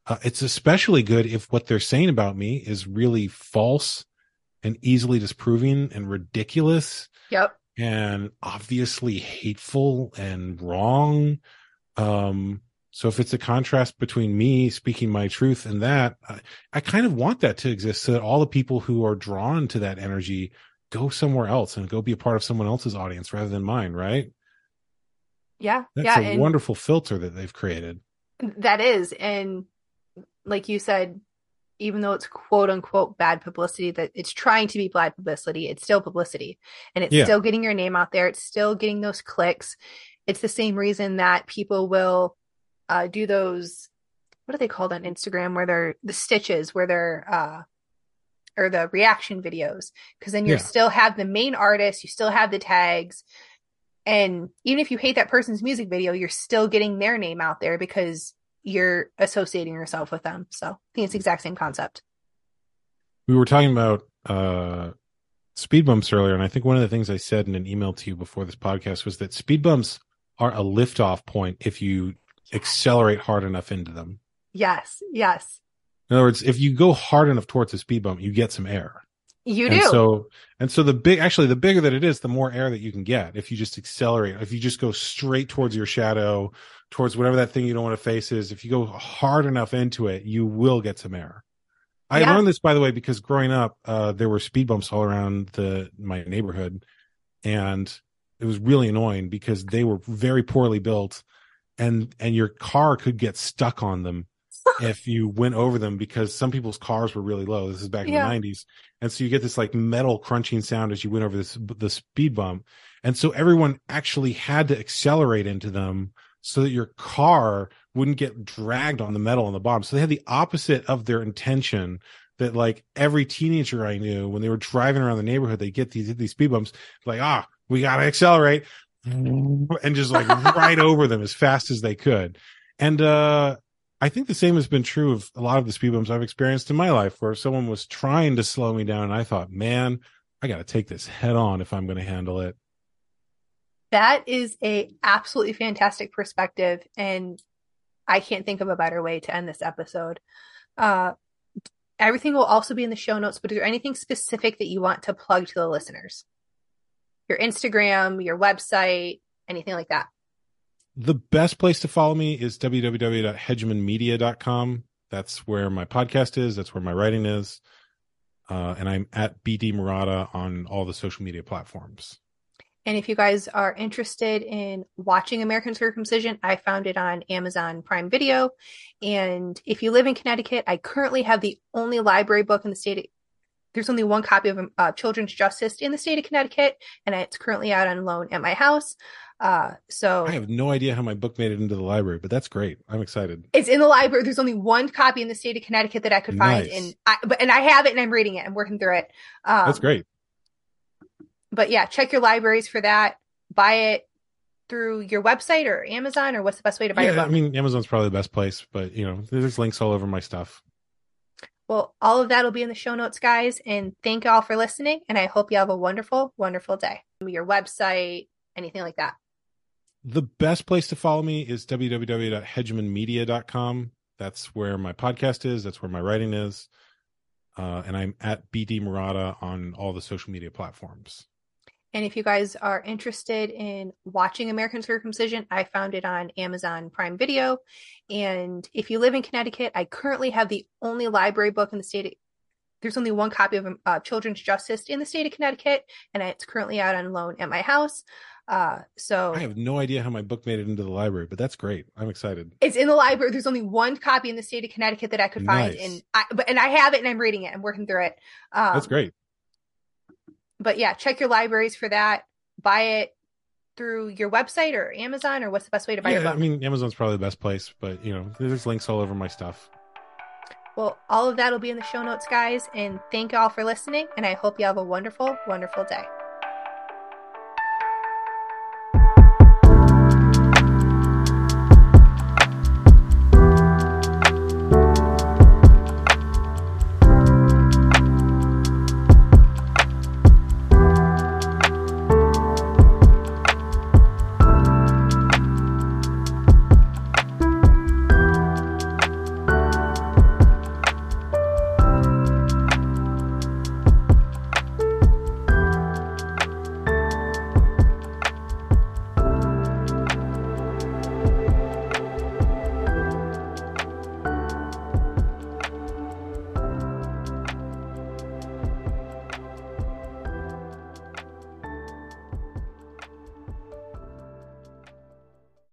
Uh, it's especially good if what they're saying about me is really false and easily disproving and ridiculous. Yep. And obviously hateful and wrong. Um, so if it's a contrast between me speaking my truth and that, I, I kind of want that to exist so that all the people who are drawn to that energy go somewhere else and go be a part of someone else's audience rather than mine, right? Yeah. That's yeah, a wonderful filter that they've created. That is. And like you said, even though it's quote unquote bad publicity, that it's trying to be bad publicity, it's still publicity, and it's yeah. still getting your name out there. It's still getting those clicks. It's the same reason that people will uh, do those. What are they called on Instagram where they're the stitches where they're uh, or the reaction videos? Because then you yeah. still have the main artist. You still have the tags. And even if you hate that person's music video, you're still getting their name out there because you're associating yourself with them. So I think it's the exact same concept. We were talking about uh, speed bumps earlier, and I think one of the things I said in an email to you before this podcast was that speed bumps are a liftoff point if you accelerate hard enough into them. Yes, yes. In other words, if you go hard enough towards a speed bump, you get some air. You do. And so, and so the big, actually the bigger that it is, the more air that you can get. If you just accelerate, if you just go straight towards your shadow, towards whatever that thing you don't want to face is, if you go hard enough into it, you will get some air. I yeah. learned this, by the way, because growing up, uh, there were speed bumps all around the, my neighborhood, and it was really annoying because they were very poorly built, and, and your car could get stuck on them if you went over them, because some people's cars were really low. This is back in yeah. the nineties. And so you get this like metal crunching sound as you went over this, the speed bump. And so everyone actually had to accelerate into them so that your car wouldn't get dragged on the metal on the bottom. So they had the opposite of their intention, that like every teenager I knew, when they were driving around the neighborhood, they get these, these speed bumps like, ah, we got to accelerate, and just like right over them as fast as they could. And, uh, I think the same has been true of a lot of the speed bumps I've experienced in my life, where someone was trying to slow me down and I thought, man, I got to take this head on if I'm going to handle it. That is a absolutely fantastic perspective, and I can't think of a better way to end this episode. Uh, everything will also be in the show notes, but is there anything specific that you want to plug to the listeners? Your Instagram, your website, anything like that? The best place to follow me is w w w dot hegemon media dot com. That's where my podcast is. That's where my writing is. Uh, and I'm at B D Marotta on all the social media platforms. And if you guys are interested in watching American Circumcision, I found it on Amazon Prime Video. And if you live in Connecticut, I currently have the only library book in the state. Of, there's only one copy of uh, Children's Justice in the state of Connecticut, and it's currently out on loan at my house. Uh, so I have no idea how my book made it into the library, but that's great. I'm excited. It's in the library. There's only one copy in the state of Connecticut that I could nice. find, and I, but, and I have it, and I'm reading it. I'm working through it. Um, that's great. But yeah, check your libraries for that. Buy it through your website or Amazon, or what's the best way to buy it? Yeah, I mean, Amazon's probably the best place, but you know, there's links all over my stuff. Well, all of that will be in the show notes, guys. And thank you all for listening. And I hope you have a wonderful, wonderful day. Your website, anything like that. The best place to follow me is w w w dot hegemon media dot com. That's where my podcast is. That's where my writing is. Uh, and I'm at B D Marotta on all the social media platforms. And if you guys are interested in watching American Circumcision, I found it on Amazon Prime Video. And if you live in Connecticut, I currently have the only library book in the state. Of, there's only one copy of uh, Children's Justice in the state of Connecticut, and it's currently out on loan at my house. Uh, so I have no idea how my book made it into the library, but that's great. I'm excited. It's in the library. There's only one copy in the state of Connecticut that I could nice. find, and I, but, and I have it, and I'm reading it. I'm working through it. Um, that's great. But yeah, check your libraries for that. Buy it through your website or Amazon, or what's the best way to buy yeah, your book? I mean, Amazon's probably the best place, but you know, there's links all over my stuff. Well, all of that will be in the show notes, guys. And thank you all for listening. And I hope you have a wonderful, wonderful day.